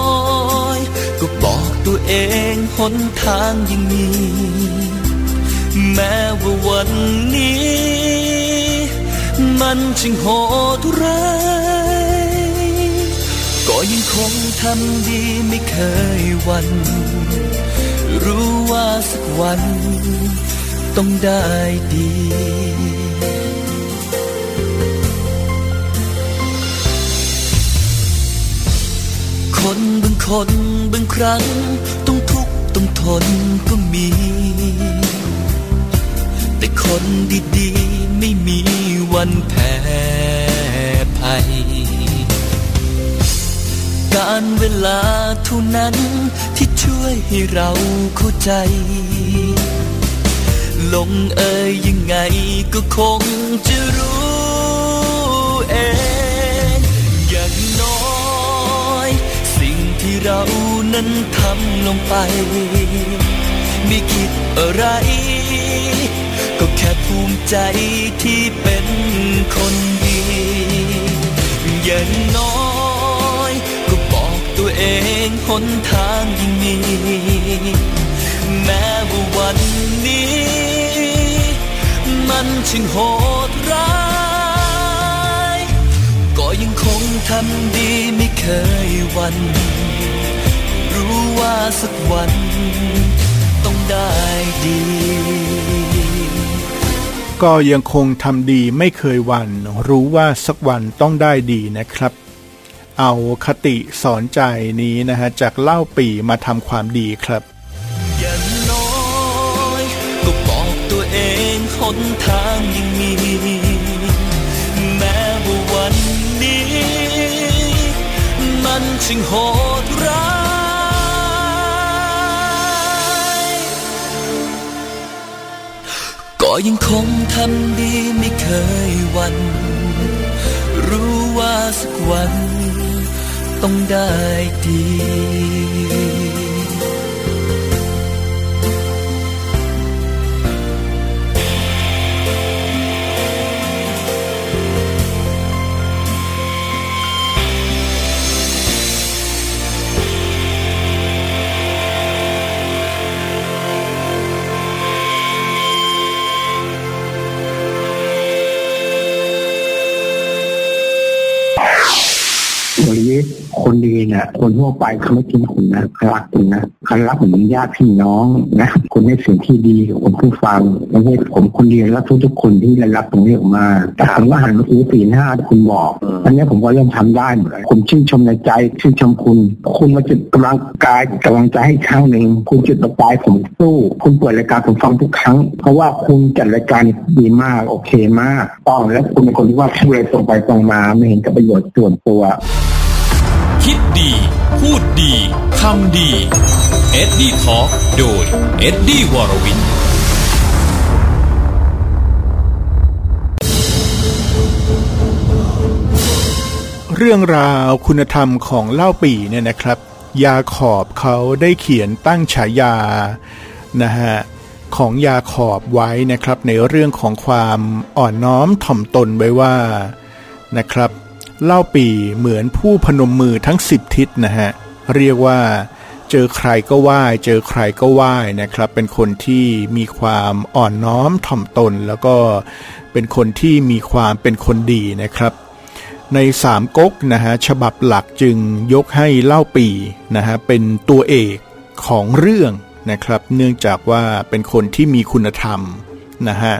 ยก็บอกตัวเองหนทางยังมีแม้ว่าวันนี้มันช่างโหดร้ายก็ยังคงทำดีไม่เคยหวั่นรู้ว่าสักวันต้องได้ดีคนบางคนบางครั้งต้องทุกข์ต้องทนก็มีแต่คนดีๆไม่มีวันแพ้ภัยการเวลาเท่านั้นที่ช่วยให้เราเข้าใจลงเอ่ยยังไงก็คงจะรู้เองอย่างน้อยสิ่งที่เรานั้นทำลงไปไม่คิดอะไรก็แค่ภูมิใจที่เป็นคนดีอย่างน้อยก็บอกตัวเองหนทางยังมีแม้ว่าวันนี้มันช่างโหดร้ายก็ยังคงทำดีไม่เคยหวั่นรู้ว่าสักวันต้องได้ดีก็ยังคงทำดีไม่เคยหวั่นรู้ว่าสักวันต้องได้ดีนะครับเอาคติสอนใจนี้นะฮะจากเล่าปี่มาทำความดีครับอย่างน้อยก็บอกตัวเองหนทางยังมีแม้ว่าวันนี้มันช่างโหดร้ายก็ยังคงทำดีไม่เคยหวั่นรู้ว่าสักวันต้องได้ดีคนดีเนี่ยคนทั่วไปเขาไม่ทิ้งคุณนะเขารักคุณนะเขารักเหมือนญาติพี่น้องนะคุณให้สิ่งที่ดีคนผู้ฟังไม่ใช่ผมคนเดียวรักทุกคนที่ได้รับตรงนี้ออกมาแต่ผมว่าหันมาสู่ศีลห้าคุณบอกอันนี้ผมก็เริ่มทำได้หมดเลยผมชื่นชมในใจชื่นชมคุณมาจุดกำลังกายกำลังใจให้ครั้งหนึ่งคุณจุดประกายผมสู้คุณเปิดรายการผมฟังทุกครั้งเพราะว่าคุณจัดรายการดีมากโอเคมากต้องและคุณเป็นคนที่ว่าพูดอะไรตรงไปตรงมาไม่เห็นกับประโยชน์ส่วนตัว คิดดีพูดดีทำดีเอ็ดดี้ทอล์คโดยเอ็ดดี้วรวินเรื่องราวคุณธรรมของเล่าปี่เนี่ยนะครับยาขอบเขาได้เขียนตั้งฉายานะฮะของยาขอบไว้นะครับในเรื่องของความอ่อนน้อมถ่อมตนไว้ว่านะครับเล่าปี่เหมือนผู้พนมมือทั้ง10ทิศนะฮะเรียกว่าเจอใครก็ไหว้เจอใครก็ไหว้นะครับเป็นคนที่มีความอ่อนน้อมถ่อมตนแล้วก็เป็นคนที่มีความเป็นคนดีนะครับในสามก๊กนะฮะฉบับหลักจึงยกให้เล่าปี่นะฮะเป็นตัวเอกของเรื่องนะครับเนื่องจากว่าเป็นคนที่มีคุณธรรมนะฮะ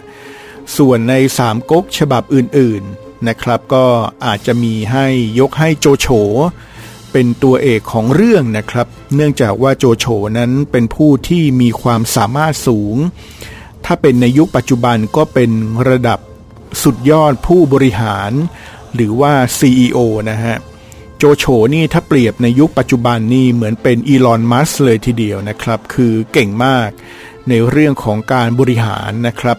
ส่วนในสามก๊กฉบับอื่นๆนะครับก็อาจจะมีให้ยกให้โจโฉเป็นตัวเอกของเรื่องนะครับเนื่องจากว่าโจโฉนั้นเป็นผู้ที่มีความสามารถสูงถ้าเป็นในยุคปัจจุบันก็เป็นระดับสุดยอดผู้บริหารหรือว่า CEO นะฮะโจโฉนี่ถ้าเปรียบในยุคปัจจุบันนี่เหมือนเป็นอีลอนมัสก์เลยทีเดียวนะครับคือเก่งมากในเรื่องของการบริหารนะครับ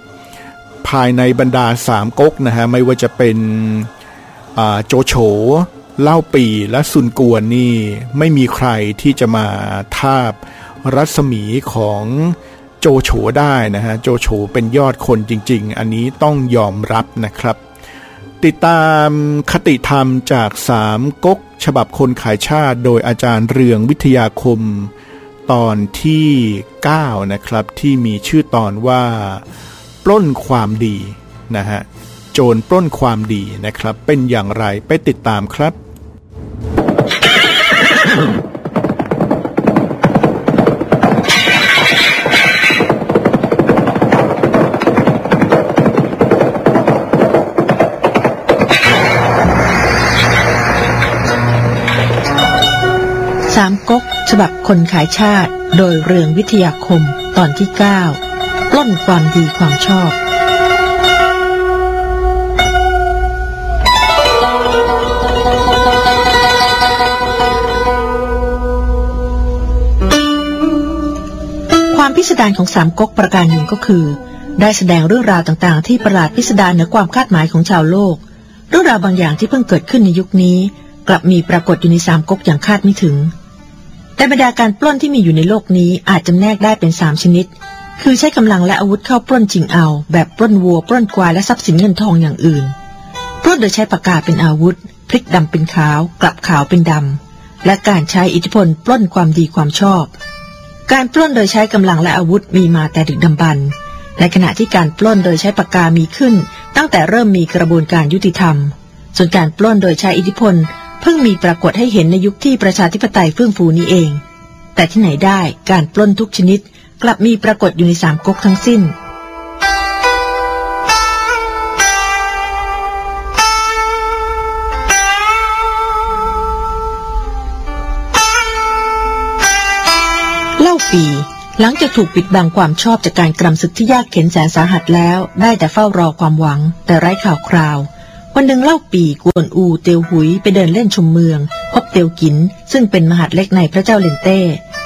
ภายในบรรดาสามก๊กนะฮะไม่ว่าจะเป็นโจโฉเล่าปี่และซุนกวนนี่ไม่มีใครที่จะมาทาบรัศมีของโจโฉได้นะฮะโจโฉเป็นยอดคนจริงๆอันนี้ต้องยอมรับนะครับติดตามคติธรรมจากสามก๊กฉบับคนขายชาติโดยอาจารย์เรืองวิทยาคมตอนที่9นะครับที่มีชื่อตอนว่าปล้นความดีนะฮะโจรปล้นความดีนะครับเป็นอย่างไรไปติดตามครับสามก๊กฉบับคนขายชาติโดยเรืองวิทยาคมตอนที่9ปล้นความดีความชอบความพิสดารของสามก๊กประการหนึ่งก็คือได้แสดงเรื่องราวต่างๆที่ประหลาดพิสดารเหนือความคาดหมายของชาวโลกเรื่องราวบางอย่างที่เพิ่งเกิดขึ้นในยุคนี้กลับมีปรากฏอยู่ในสามก๊กอย่างคาดไม่ถึงแต่บรรดาการปล้นที่มีอยู่ในโลกนี้อาจจำแนกได้เป็น3ชนิดคือใช้กำลังและอาวุธเข้าปล้นชิงเอาแบบปล้นวัวปล้นควายและทรัพย์สินเงินทองอย่างอื่นปล้นโดยใช้ปากกาเป็นอาวุธพลิกดำเป็นขาวกลับขาวเป็นดำและการใช้อิทธิพลปล้นความดีความชอบการปล้นโดยใช้กำลังและอาวุธมีมาแต่ดึกดำบรรพ์ในขณะที่การปล้นโดยใช้ปากกามีขึ้นตั้งแต่เริ่มมีกระบวนการยุติธรรมส่วนการปล้นโดยใช้อิทธิพลเพิ่งมีปรากฏให้เห็นในยุคที่ประชาธิปไตยเฟื่องฟูนี้เองแต่ที่ไหนได้การปล้นทุกชนิดกลับมีปรากฏอยู่ในสามก๊กทั้งสิ้นเล่าปี่หลังจากถูกปิดบังความชอบจากการกรำศึกที่ยากเข็ญแสนสาหัสแล้วได้แต่เฝ้ารอความหวังแต่ไร้ข่าวคราววันหนึ่งเล่าปี่กวนอูเตียวหุยไปเดินเล่นชมเมืองพบเตียวกินซึ่งเป็นมหาดเล็กในพระเจ้าเลนเต้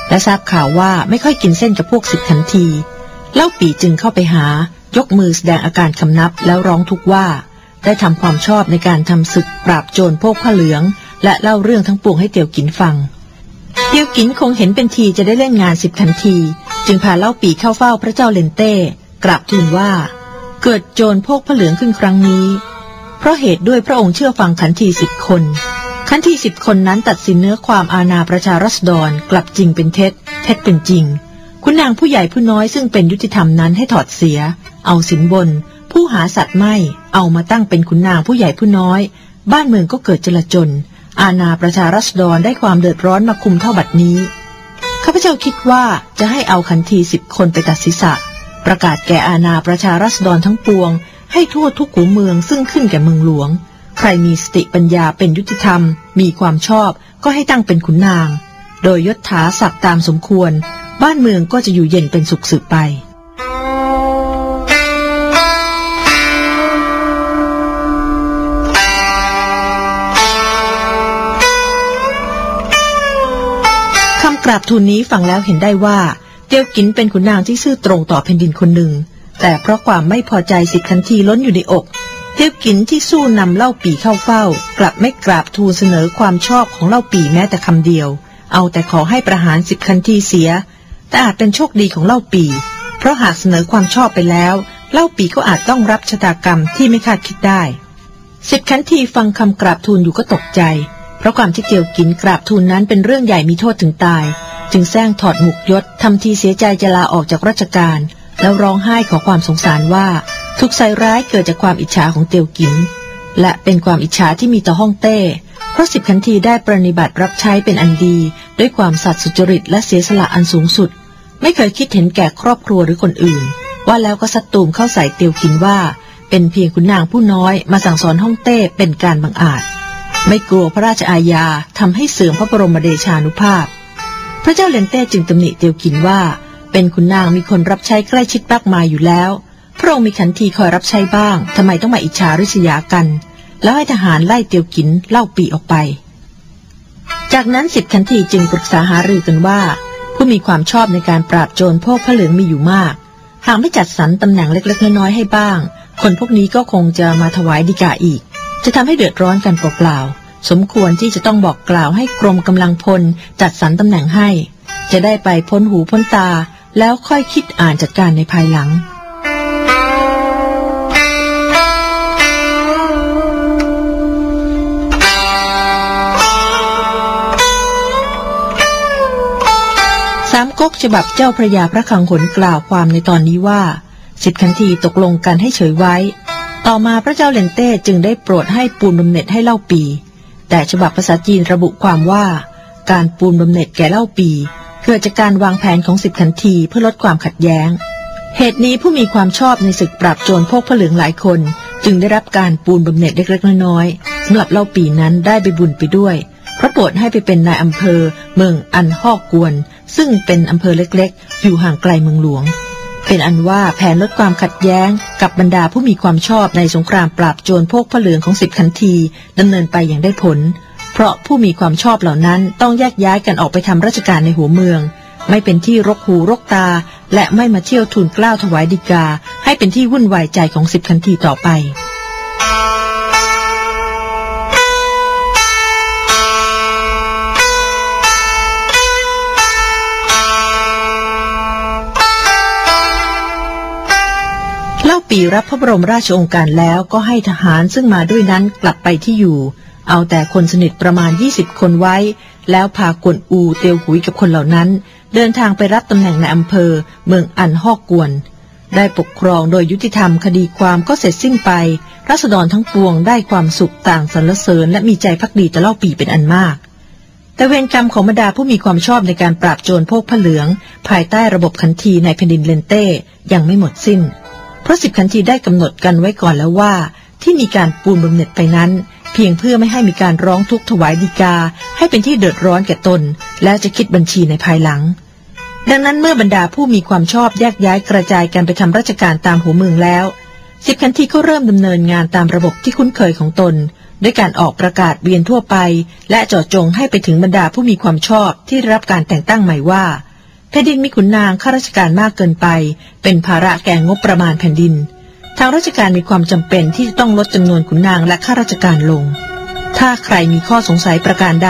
และทราบข่าวว่าไม่ค่อยกินเส้นกับพวกศิษย์ทันทีเล่าปี่จึงเข้าไปหายกมือแสดงอาการคำนับแล้วร้องทุกข์ว่าได้ทำความชอบในการทำศึกปราบโจรพวกผ้าเหลืองและเล่าเรื่องทั้งปวงให้เตียวกินฟังเตียวกินคงเห็นเป็นทีจะได้เล่นงานศิษย์ทันทีจึงพาเล่าปี่เข้าเฝ้าพระเจ้าเลนเต้กราบทูลว่าเกิดโจรพวกผ้าเหลืองขึ้นครั้งนี้เพราะเหตุด้วยพระองค์เชื่อฟังขันที10 คนขันที10 คนนั้นตัดสินเนื้อความอาณาประชารัษฎรกลับจริงเป็นเท็จเท็จเป็นจริงคุณนางผู้ใหญ่ผู้น้อยซึ่งเป็นยุติธรรมนั้นให้ถอดเสียเอาสินบนผู้หาสัตว์ไม่เอามาตั้งเป็นคุณนางผู้ใหญ่ผู้น้อยบ้านเมืองก็เกิดจลาจลอาณาประชารัษฎรได้ความเดือดร้อนมาคุมเท่าบัดนี้ข้าพเจ้าคิดว่าจะให้เอาขันที10 คนไปตัดศีรษะประกาศแก่อาณาประชารัษฎรทั้งปวงให้ทั่วทุกหัวเมืองซึ่งขึ้นแก่เมืองหลวงใครมีสติปัญญาเป็นยุติธรรมมีความชอบก็ให้ตั้งเป็นขุนนางโดยยศถาศักดิ์ตามสมควรบ้านเมืองก็จะอยู่เย็นเป็นสุขสืบไป กราบทูลนี้ฟังแล้วเห็นได้ว่าเตี้ยวกินเป็นขุนนางที่ซื่อตรงต่อแผ่นดินคนหนึ่งแต่เพราะความไม่พอใจสิขันธีล้นอยู่ในอกเตี้ยวกินที่สู้นำเล่าปีเข้าเฝ้ากลับไม่กราบทูลเสนอความชอบของเล่าปีแม้แต่คำเดียวเอาแต่ขอให้ประหารสิขันธีเสียแต่อาจเป็นโชคดีของเล่าปีเพราะหากเสนอความชอบไปแล้วเล่าปีก็อาจต้องรับชะตากรรมที่ไม่คาดคิดได้สิขันธีฟังคำกราบทูลอยู่ก็ตกใจเพราะความที่เตียวกินกราบทูลนั้นเป็นเรื่องใหญ่มีโทษถึงตายจึงแซงถอดหมวกยศทำทีเสียใจจะลาออกจากราชการแล้วร้องไห้ขอความสงสารว่าทุกไซร้ายเกิดจากความอิจฉาของเตียวกินและเป็นความอิจฉาที่มีต่อฮ่องเต้เพราะสิบขันธีได้ปรนิบัติรับใช้เป็นอันดีด้วยความสัตย์สุจริตและเสียสละอันสูงสุดไม่เคยคิดเห็นแก่ครอบครัวหรือคนอื่นว่าแล้วก็สัตตูมเข้าใส่เตียวกินว่าเป็นเพียงขุนนางผู้น้อยมาสั่งสอนฮ่องเต้เป็นการบังอาจไม่กลัวพระราชอาญาทำให้เสื่อมพระบรมเดชานุภาพพระเจ้าเลนเต้จึงตำหนิเตียวกินว่าเป็นขุนนางมีคนรับใช้ใกล้ชิดมากมายอยู่แล้วพระองค์มีขันทีคอยรับใช้บ้างทำไมต้องมาอิจฉาริษยากันแล้วให้ทหารไล่เตียวกินเล่าปีออกไปจากนั้นสิบขันทีจึงปรึกษาหารือกันว่าผู้มีความชอบในการปราบโจรพวกพระเหลืองมีอยู่มากหากไม่จัดสรรตำแหน่งเล็กๆน้อยๆให้บ้างคนพวกนี้ก็คงจะมาถวายฎีกาอีกจะทำให้เดือดร้อนกันเปล่าๆสมควรที่จะต้องบอกกล่าวให้กรมกำลังพลจัดสรรตำแหน่งให้จะได้ไปพ้นหูพ้นตาแล้วค่อยคิดอ่านจัดการในภายหลังสามก๊กฉบับเจ้าพระยาพระคลังหนกล่าวความในตอนนี้ว่าสิบขันธีตกลงกันให้เฉยไว้ต่อมาพระเจ้าเลนเต้จึงได้โปรดให้ปูนบำเหน็จให้เล่าปีแต่ฉบับภาษาจีนระบุความว่าการปูนบำเหน็จแก่เล่าปีเกิดจากการวางแผนของสิบขันธีเพื่อลดความขัดแย้งเหตุนี้ผู้มีความชอบในศึกปราบโจรพวกพระเหลืองหลายคนจึงได้รับการปูนบำเหน็จเล็กๆน้อยๆสำหรับเล่าปีนั้นได้ไปบุญไปด้วยพระโปรดให้ไปเป็นนายอำเภอเมืองอันฮอกกวนซึ่งเป็นอำเภอเล็กๆอยู่ห่างไกลเมืองหลวงเป็นอันว่าแผนลดความขัดแย้งกับบรรดาผู้มีความชอบในสงครามปราบโจรพวกพระเหลืองของสิบขันธีดำเนินไปอย่างได้ผลเพราะผู้มีความชอบเหล่านั้นต้องแยกย้ายกันออกไปทำราชการในหัวเมืองไม่เป็นที่รกหูรกตาและไม่มาเที่ยวทูลเกล้าถวายฎีกาให้เป็นที่วุ่นวายใจของสิบขันธีต่อไปเล่าปีรับพระบรมราชโองการแล้วก็ให้ทหารซึ่งมาด้วยนั้นกลับไปที่อยู่เอาแต่คนสนิทประมาณ20คนไว้แล้วพากวนอูเตียวหุยกับคนเหล่านั้นเดินทางไปรับตำแหน่งในอำเภอเมืองอันฮอกกวนได้ปกครองโดยยุติธรรมคดีความก็เสร็จสิ้นไปราษฎรทั้งปวงได้ความสุขต่างสรรเสริญและมีใจภักดีต่อเล่าปีเป็นอันมากแต่เวรกรรมของบรรดาผู้มีความชอบในการปราบโจรพวกพระเหลืองภายใต้ระบบขันทีในแผ่นดินเลนเต้ยังไม่หมดสิ้นเพราะสิบขันธีได้กำหนดกันไว้ก่อนแล้วว่าที่มีการปูนบำเหน็จไปนั้นเพียงเพื่อไม่ให้มีการร้องทุกข์ถวายฎีกาให้เป็นที่เดือดร้อนแก่ตนแล้วจะคิดบัญชีในภายหลังดังนั้นเมื่อบรรดาผู้มีความชอบแยกย้ายกระจายกันไปทำราชการตามหัวเมืองแล้วสิบขันธีก็เริ่มดำเนินงานตามระบบที่คุ้นเคยของตนด้วยการออกประกาศเวียนทั่วไปและเจาะจงให้ไปถึงบรรดาผู้มีความชอบที่ได้รับการแต่งตั้งใหม่ว่าแผ่นดินมีขุนนางข้าราชการมากเกินไปเป็นภาระแก่งบประมาณแผ่นดินทางราชการมีความจำเป็นที่จะต้องลดจำนวนขุนนางและข้าราชการลงถ้าใครมีข้อสงสัยประการใด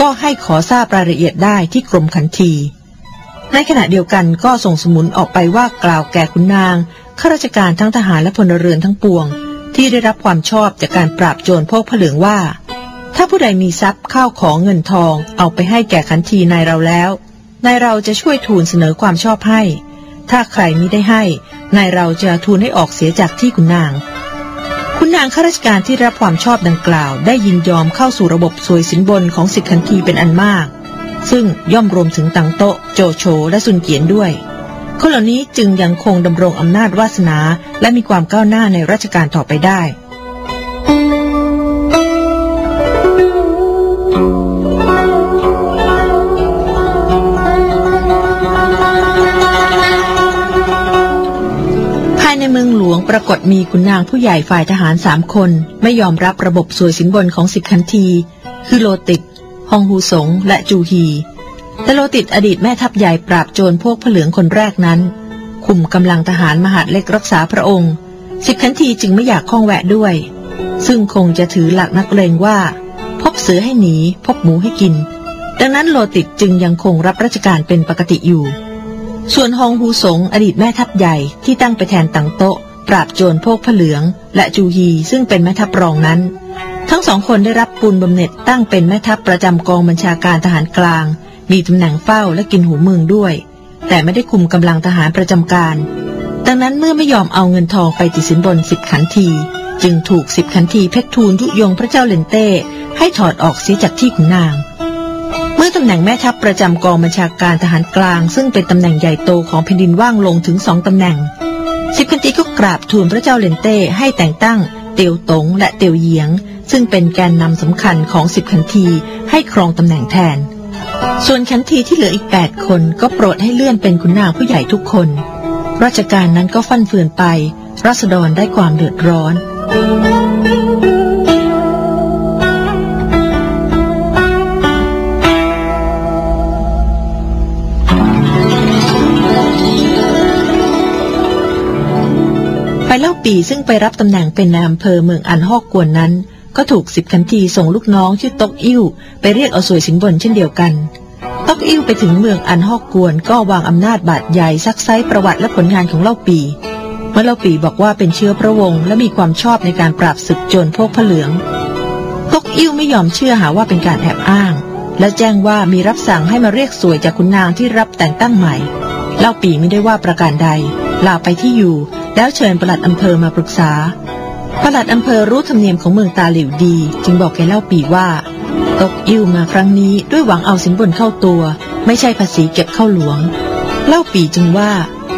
ก็ให้ขอทราบรายละเอียดได้ที่กรมขันทีในขณะเดียวกันก็ส่งสมุนออกไปว่ากล่าวแก่ขุนนางข้าราชการทั้งทหารและพลเรือนทั้งปวงที่ได้รับความชอบจากการปราบโจรพวกพระเหลืองว่าถ้าผู้ใดมีทรัพย์ข้าวของเงินทองเอาไปให้แก่ขันทีนายเราแล้วนายเราจะช่วยทูลเสนอความชอบให้ถ้าใครมิได้ให้นายเราจะทูลให้ออกเสียจากที่ขุนนางข้าราชการที่รับความชอบดังกล่าวได้ยินยอมเข้าสู่ระบบสวยสินบนของสิบขันธีเป็นอันมากซึ่งย่อมรวมถึงตังโตะโจโฉและซุนเกียนด้วยคนเหล่านี้จึงยังคงดำรงอำนาจวาสนาและมีความก้าวหน้าในราชการต่อไปได้ปรากฏมีขุนนางผู้ใหญ่ฝ่ายทหาร3 คนไม่ยอมรับระบบสวยสินบนของสิบขันธีคือโลติกฮองฮูสงและจูฮี แต่โลติดอดีตแม่ทัพใหญ่ปราบโจรพวกผเหลืองคนแรกนั้นคุมกำลังทหารมหาดเล็กรักษาพระองค์สิบขันทีจึงไม่อยากข้องแวะด้วยซึ่งคงจะถือหลักนักเลงว่าพบเสือให้หนีพบหมูให้กินดังนั้นโลติดจึงยังคงรับราชการเป็นปกติอยู่ส่วนฮองฮูสงอดีตแม่ทัพใหญ่ที่ตั้งไปแทนตังโตะปราบโจรพวกผเหลืองและจูฮีซึ่งเป็นแม่ทัพรองนั้นทั้งสองคนได้รับปูนบำเหน็จตั้งเป็นแม่ทัพประจำกองบัญชาการทหารกลางมีตำแหน่งเฝ้าและกินหูเมืองด้วยแต่ไม่ได้คุมกำลังทหารประจำการดังนั้นเมื่อไม่ยอมเอาเงินทองไปติดสินบน10ขันทีจึงถูก10ขันทีเพชรทูลยุยงพระเจ้าเลนเต้ให้ถอดออกเสียจากที่ขุนนางเมื่อตำแหน่งแม่ทัพประจำกองบัญชาการทหารกลางซึ่งเป็นตำแหน่งใหญ่โตของแผ่นดินว่างลงถึง2ตำแหน่ง10ขันทีก็กราบทูลพระเจ้าเลนเต้ให้แต่งตั้งเตียวตงและเตียวเหยียงซึ่งเป็นแกนนำสำคัญของ10ขันทีให้ครองตำแหน่งแทนส่วนขันทีที่เหลืออีก8คนก็โปรดให้เลื่อนเป็นขุนนางผู้ใหญ่ทุกคนราชการนั้นก็ฟั่นเฟือนไปราษฎรได้ความเดือดร้อนไปเล่าปีซึ่งไปรับตำแหน่งเป็นนายอำเภอเมืองอันฮอกกวนนั้นก็ถูกสิบขันทีส่งลูกน้องชื่อตกอิ่วไปเรียกเอาสวยสินบนเช่นเดียวกันตกอิ่วไปถึงเมืองอันฮอกกวนก็วางอำนาจบาดใหญ่ซักไซประวัติและผลงานของเล่าปีเมื่อเล่าปีบอกว่าเป็นเชื้อพระวงศ์และมีความชอบในการปราบศึกโจรพวกผเหลืองตกอิ่วไม่ยอมเชื่อหาว่าเป็นการแอบอ้างและแจ้งว่ามีรับสั่งให้มาเรียกสวยจากขุนนางที่รับแต่งตั้งใหม่เล่าปีไม่ได้ว่าประการใดลาไปที่อยู่แล้วเชิญปลัดอำเภอมาปรึกษาปลัดอำเภอรู้ธรรมเนียมของเมืองตาหลิวดีจึงบอกแกเล่าปีว่าตกอิ่วมาครั้งนี้ด้วยหวังเอาสินบนเข้าตัวไม่ใช่ภาษีเก็บเข้าหลวงเล่าปีจึงว่า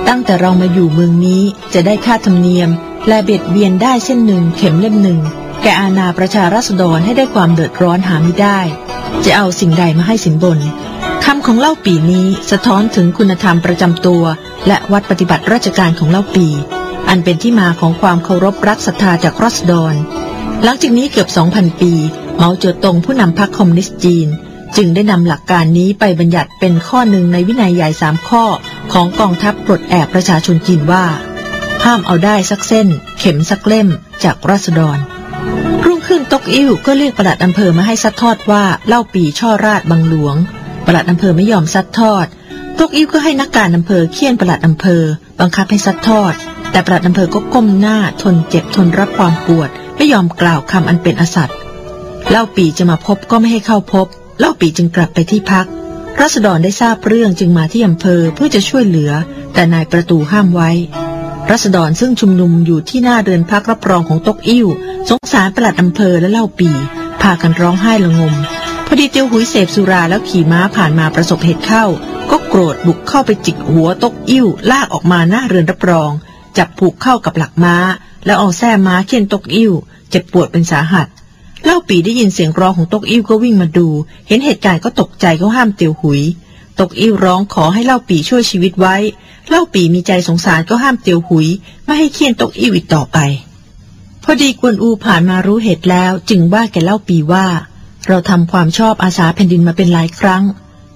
ตั้งแต่เรามาอยู่เมืองนี้จะได้ค่าธรรมเนียมและเบ็ดเบียนได้เส้นหนึ่งเข็มเล่มหนึ่งแกอาณาประชาราษฎรให้ได้ความเดือดร้อนหาไม่ได้จะเอาสิ่งใดมาให้สินบนคำของเล่าปีนี้สะท้อนถึงคุณธรรมประจำตัวและวัดปฏิบัติราชการของเล่าปีอันเป็นที่มาของความเคารพรักศรัทธาจากราษฎรหลังจากนี้เกือบ 2,000 ปีเหมาเจ๋อตงผู้นำพรรคคอมมิวนิสต์จีนจึงได้นำหลักการนี้ไปบัญญัติเป็นข้อหนึ่งในวินัยใหญ่3ข้อของกองทัพปลดแอบประชาชนจีนว่าห้ามเอาได้สักเส้นเข็มสักเล่มจากราษฎรรุ่งขึ้นตกอิ่วก็เรียกปลัดอำเภอมาให้ซัดทอดว่าเล่าปีช่อราชบังหลวงปลัดอำเภอไม่ยอมซัดทอดตกอิ่วก็ให้นักการอำเภอเคี่ยนปลัดอำเภอบังคับให้ซัดทอดแต่ปลัดอำเภอก็ก้มหน้าทนเจ็บทนรับความปวดไม่ยอมกล่าวคำอันเป็นอสัตย์เล่าปีจะมาพบก็ไม่ให้เข้าพบเล่าปีจึงกลับไปที่พักราษฎรได้ทราบเรื่องจึงมาที่อำเภอเพื่อจะช่วยเหลือแต่นายประตูห้ามไว้ราษฎรซึ่งชุมนุมอยู่ที่หน้าเรือนพักรับรองของตกอิ่วสงสารปลัดอำเภอและเล่าปีพากันร้องไห้ละงมพอดีเตียวหุยเสพสุราแล้วขี่ม้าผ่านมาประสบเหตุเข้าก็โกรธบุกเข้าไปจิกหัวตกอิ่วลากออกมาหน้าเรือนรับรองจับผูกเข้ากับหลักม้าแล้วเอาแส้ม้าเคี่ยนตกอิ่วเจ็บปวดเป็นสาหัสเล่าปีได้ยินเสียงร้องของตกอิ่วก็วิ่งมาดูเห็นเหตุการณ์ก็ตกใจก็ห้ามเตียวหุยตกอิ่วร้องขอให้เล่าปีช่วยชีวิตไว้เล่าปีมีใจสงสารก็ห้ามเตียวหุยไม่ให้เคี่ยนตกอิ่วอีกต่อไปพอดีกวนอูผ่านมารู้เหตุแล้วจึงว่าแกเล่าปีว่าเราทำความชอบอาสาแผ่นดินมาเป็นหลายครั้ง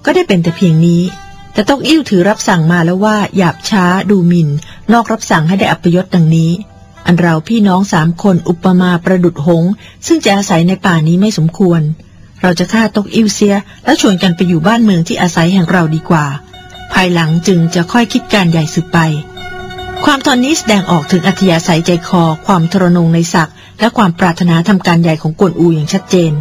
ก็ได้เป็นแต่เพียงนี้แต่ตกอิ่วถือรับสั่งมาแล้วว่าหยาบช้าดูหมิ่นนอกรับสั่งให้ได้อัปยศดังนี้อันเราพี่น้อง3 คนอุปมาประดุจหงส์ซึ่งจะอาศัยในป่านี้ไม่สมควรเราจะฆ่าตกอิ่วเสียแล้วชวนกันไปอยู่บ้านเมืองที่อาศัยแห่งเราดีกว่าภายหลังจึงจะค่อยคิดการใหญ่สืบไปความตอนนี้แสดงออกถึงอัธยาศัยใจคอความทรนงในศักดิ์และความปรารถนาทำการใหญ่ของกวนอูอย่างชัดเจน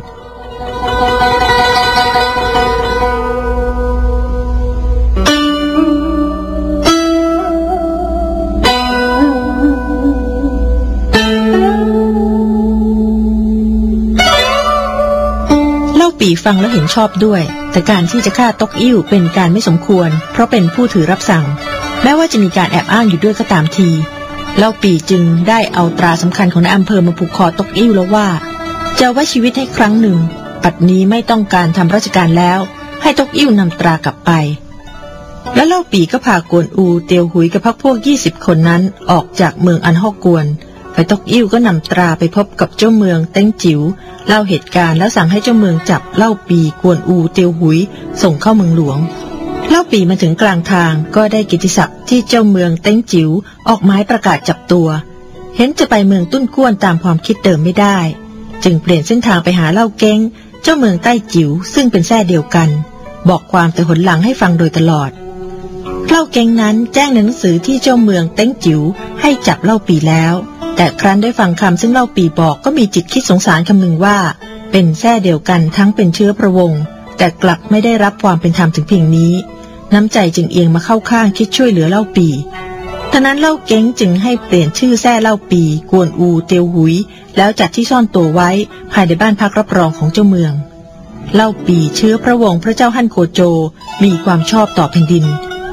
ปีฟังแล้วเห็นชอบด้วยแต่การที่จะฆ่าตกอิ่วเป็นการไม่สมควรเพราะเป็นผู้ถือรับสั่งแม้ว่าจะมีการแอบอ้างอยู่ด้วยก็ตามทีเล่าปีจึงได้เอาตราสำคัญของนายอำเภอมาผูกคอตกอิ่วแล้วว่าจะไว้ชีวิตให้ครั้งหนึ่งปัดนี้ไม่ต้องการทำราชการแล้วให้ตกอิ่วนำตรากลับไปแล้วเล่าปีก็พากวนอูเตียวหุยกับพรรคพวก20 คนนั้นออกจากเมืองอันฮอกกวน ฝ่ายตกอิ่วก็นำตราไปพบกับเจ้าเมืองเต้งจิ๋วเล่าเหตุการณ์แล้วสั่งให้เจ้าเมืองจับเล่าปีกวนอูเตียวหุยส่งเข้าเมืองหลวงเล่าปีมาถึงกลางทางก็ได้กิตติศัพท์ที่เจ้าเมืองเต้งจิ๋วออกหมายประกาศจับตัวเห็นจะไปเมืองตุ้นก้วนตามความคิดเดิมไม่ได้จึงเปลี่ยนเส้นทางไปหาเล่าเก้งเจ้าเมืองใต้จิ๋วซึ่งเป็นแท้เดียวกันบอกความแต่หนหลังให้ฟังโดยตลอดเล่าเก้งนั้นแจ้งในหนังสือที่เจ้าเมืองเต้งจิ๋วให้จับเล่าปีแล้วแต่ครั้นได้ฟังคำซึ่งเล่าปีบอกก็มีจิตคิดสงสารคำหนึ่งว่าเป็นแท้เดียวกันทั้งเป็นเชื้อพระวงศ์แต่กลับไม่ได้รับความเป็นธรรมถึงเพียงนี้น้ำใจจึงเอียงมาเข้าข้างคิดช่วยเหลือเล่าปีฉะนั้นเล่าเก้งจึงให้เปลี่ยนชื่อแท้เล่าปีกวนอูเตียวหุยแล้วจัดที่ซ่อนตัวไว้ภายในบ้านพักรับรองของเจ้าเมืองเล่าปีเชื้อพระวงศ์พระเจ้าฮั่นโกโจมีความชอบต่อแผ่นดิน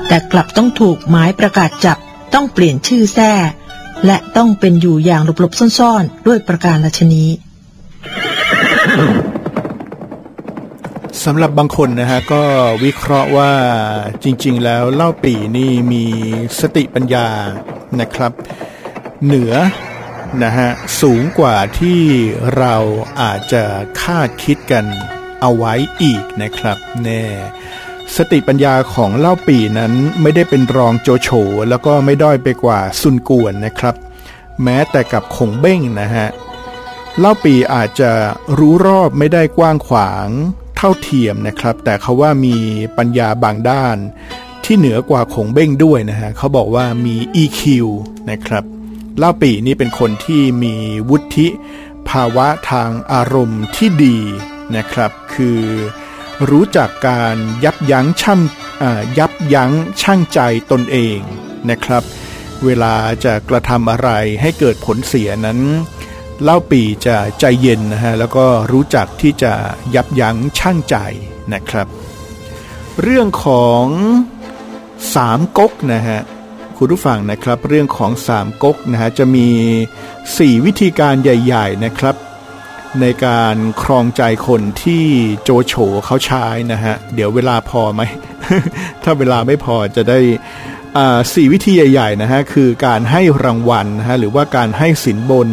แต่กลับต้องถูกหมายประกาศจับต้องเปลี่ยนชื่อแท้และต้องเป็นอยู่อย่างหลบๆซ่อนๆด้วยประการฉะนี้สำหรับบางคนนะฮะก็วิเคราะห์ว่าจริงๆแล้วเล่าปี่นี่มีสติปัญญานะครับเหนือนะฮะสูงกว่าที่เราอาจจะคาดคิดกันเอาไว้อีกนะครับแน่สติปัญญาของเล่าปี่นั้นไม่ได้เป็นรองโจโฉแล้วก็ไม่ด้อยไปกว่าซุนกวนนะครับแม้แต่กับคงเบ้งนะฮะเล่าปี่อาจจะรู้รอบไม่ได้กว้างขวางเท่าเทียมนะครับแต่เขาว่ามีปัญญาบางด้านที่เหนือกว่าคงเบ้งด้วยนะฮะเขาบอกว่ามี EQ นะครับเล่าปี่นี่เป็นคนที่มีวุฒิภาวะทางอารมณ์ที่ดีนะครับคือรู้จักการยับยั้งชั่งใจตนเองนะครับเวลาจะกระทำอะไรให้เกิดผลเสียนั้นเล่าปี่จะใจเย็นนะฮะแล้วก็รู้จักที่จะยับยั้งชั่งใจนะครับเรื่องของสามก๊กนะฮะคุณผู้ฟังนะครับเรื่องของสามก๊กนะฮะจะมี4วิธีการใหญ่ๆนะครับในการครองใจคนที่โจโฉเขาใช้นะฮะเดี๋ยวเวลาพอไหม ถ้าเวลาไม่พอจะได้สี่วิธีใหญ่ๆนะฮะคือการให้รางวัลนะฮะหรือว่าการให้สินบน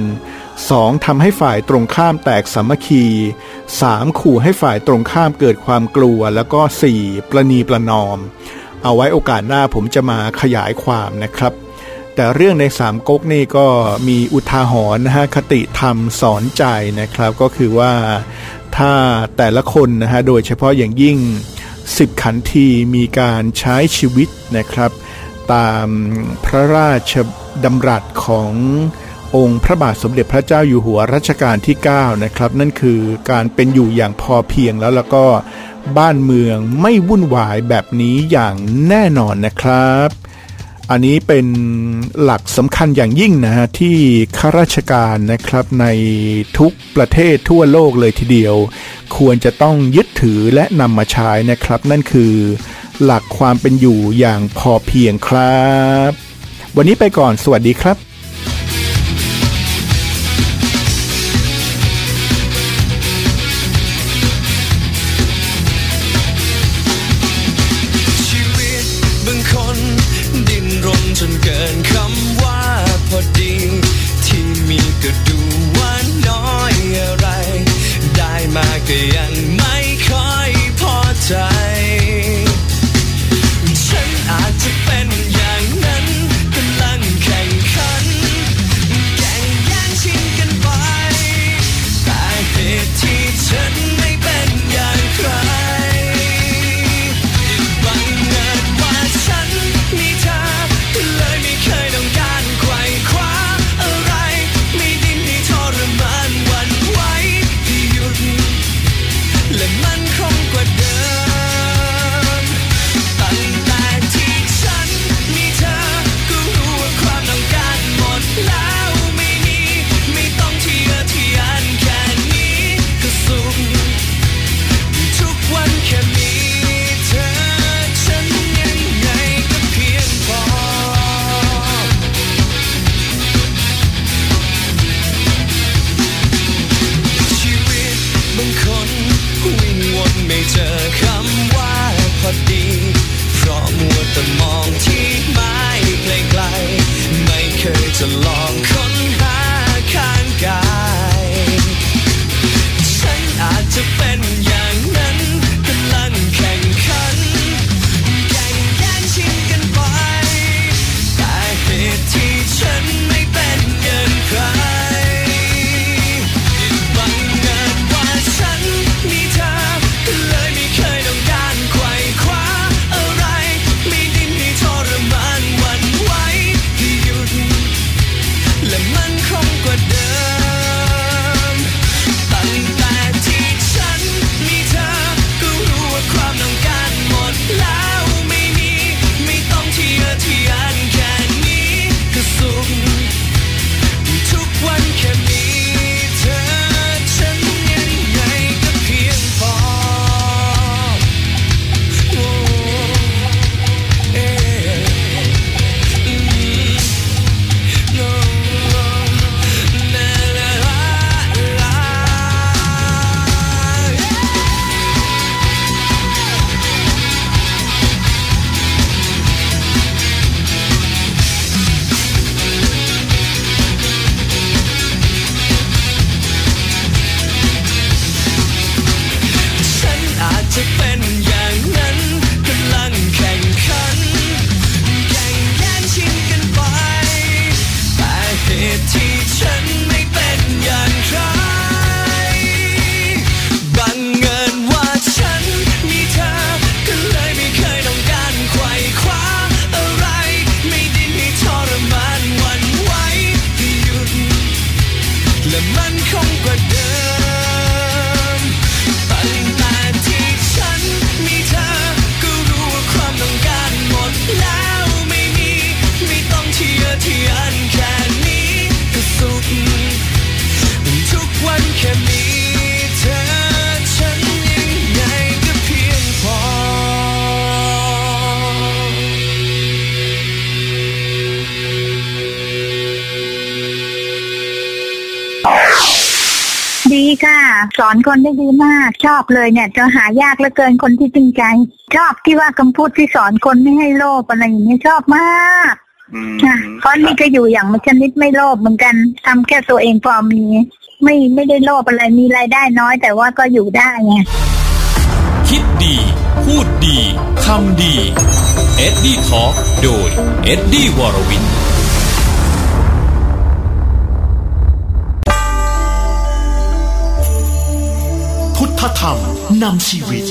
2. ทำให้ฝ่ายตรงข้ามแตกสามัคคี 3. ขู่ให้ฝ่ายตรงข้ามเกิดความกลัวแล้วก็ 4. ประนีประนอมเอาไว้โอกาสหน้าผมจะมาขยายความนะครับแต่เรื่องในสามก๊กนี่ก็มีอุทาหรณ์นะฮะคติธรรมสอนใจนะครับก็คือว่าถ้าแต่ละคนนะฮะโดยเฉพาะอย่างยิ่ง10ขันทีมีการใช้ชีวิตนะครับตามพระราชดำรัสขององค์พระบาทสมเด็จพระเจ้าอยู่หัวรัชกาลที่9นะครับนั่นคือการเป็นอยู่อย่างพอเพียงแล้วก็บ้านเมืองไม่วุ่นวายแบบนี้อย่างแน่นอนนะครับอันนี้เป็นหลักสำคัญอย่างยิ่งนะฮะที่ข้าราชการนะครับในทุกประเทศทั่วโลกเลยทีเดียวควรจะต้องยึดถือและนำมาใช้นะครับนั่นคือหลักความเป็นอยู่อย่างพอเพียงครับวันนี้ไปก่อนสวัสดีครับจะลองค้นหา ดีค่ะสอนคนได้ดีมากชอบเลยเนี่ยจะหายากเหลือเกินคนที่จริงใจชอบที่ว่าคำพูดที่สอนคนไม่ให้โลภอะไรอย่างนี้ชอบมากค่ะเพราะนี่ก็อยู่อย่างมันชนิดไม่โลภเหมือนกันทำแค่ตัวเองพอมีไม่ได้โลภอะไรมีรายได้น้อยแต่ว่าก็อยู่ได้ไงคิดดีพูดดีทำดีเอ็ดดี้ทอล์คโดยเอ็ดดี้วรวินพุทธธรรมนำชีวิต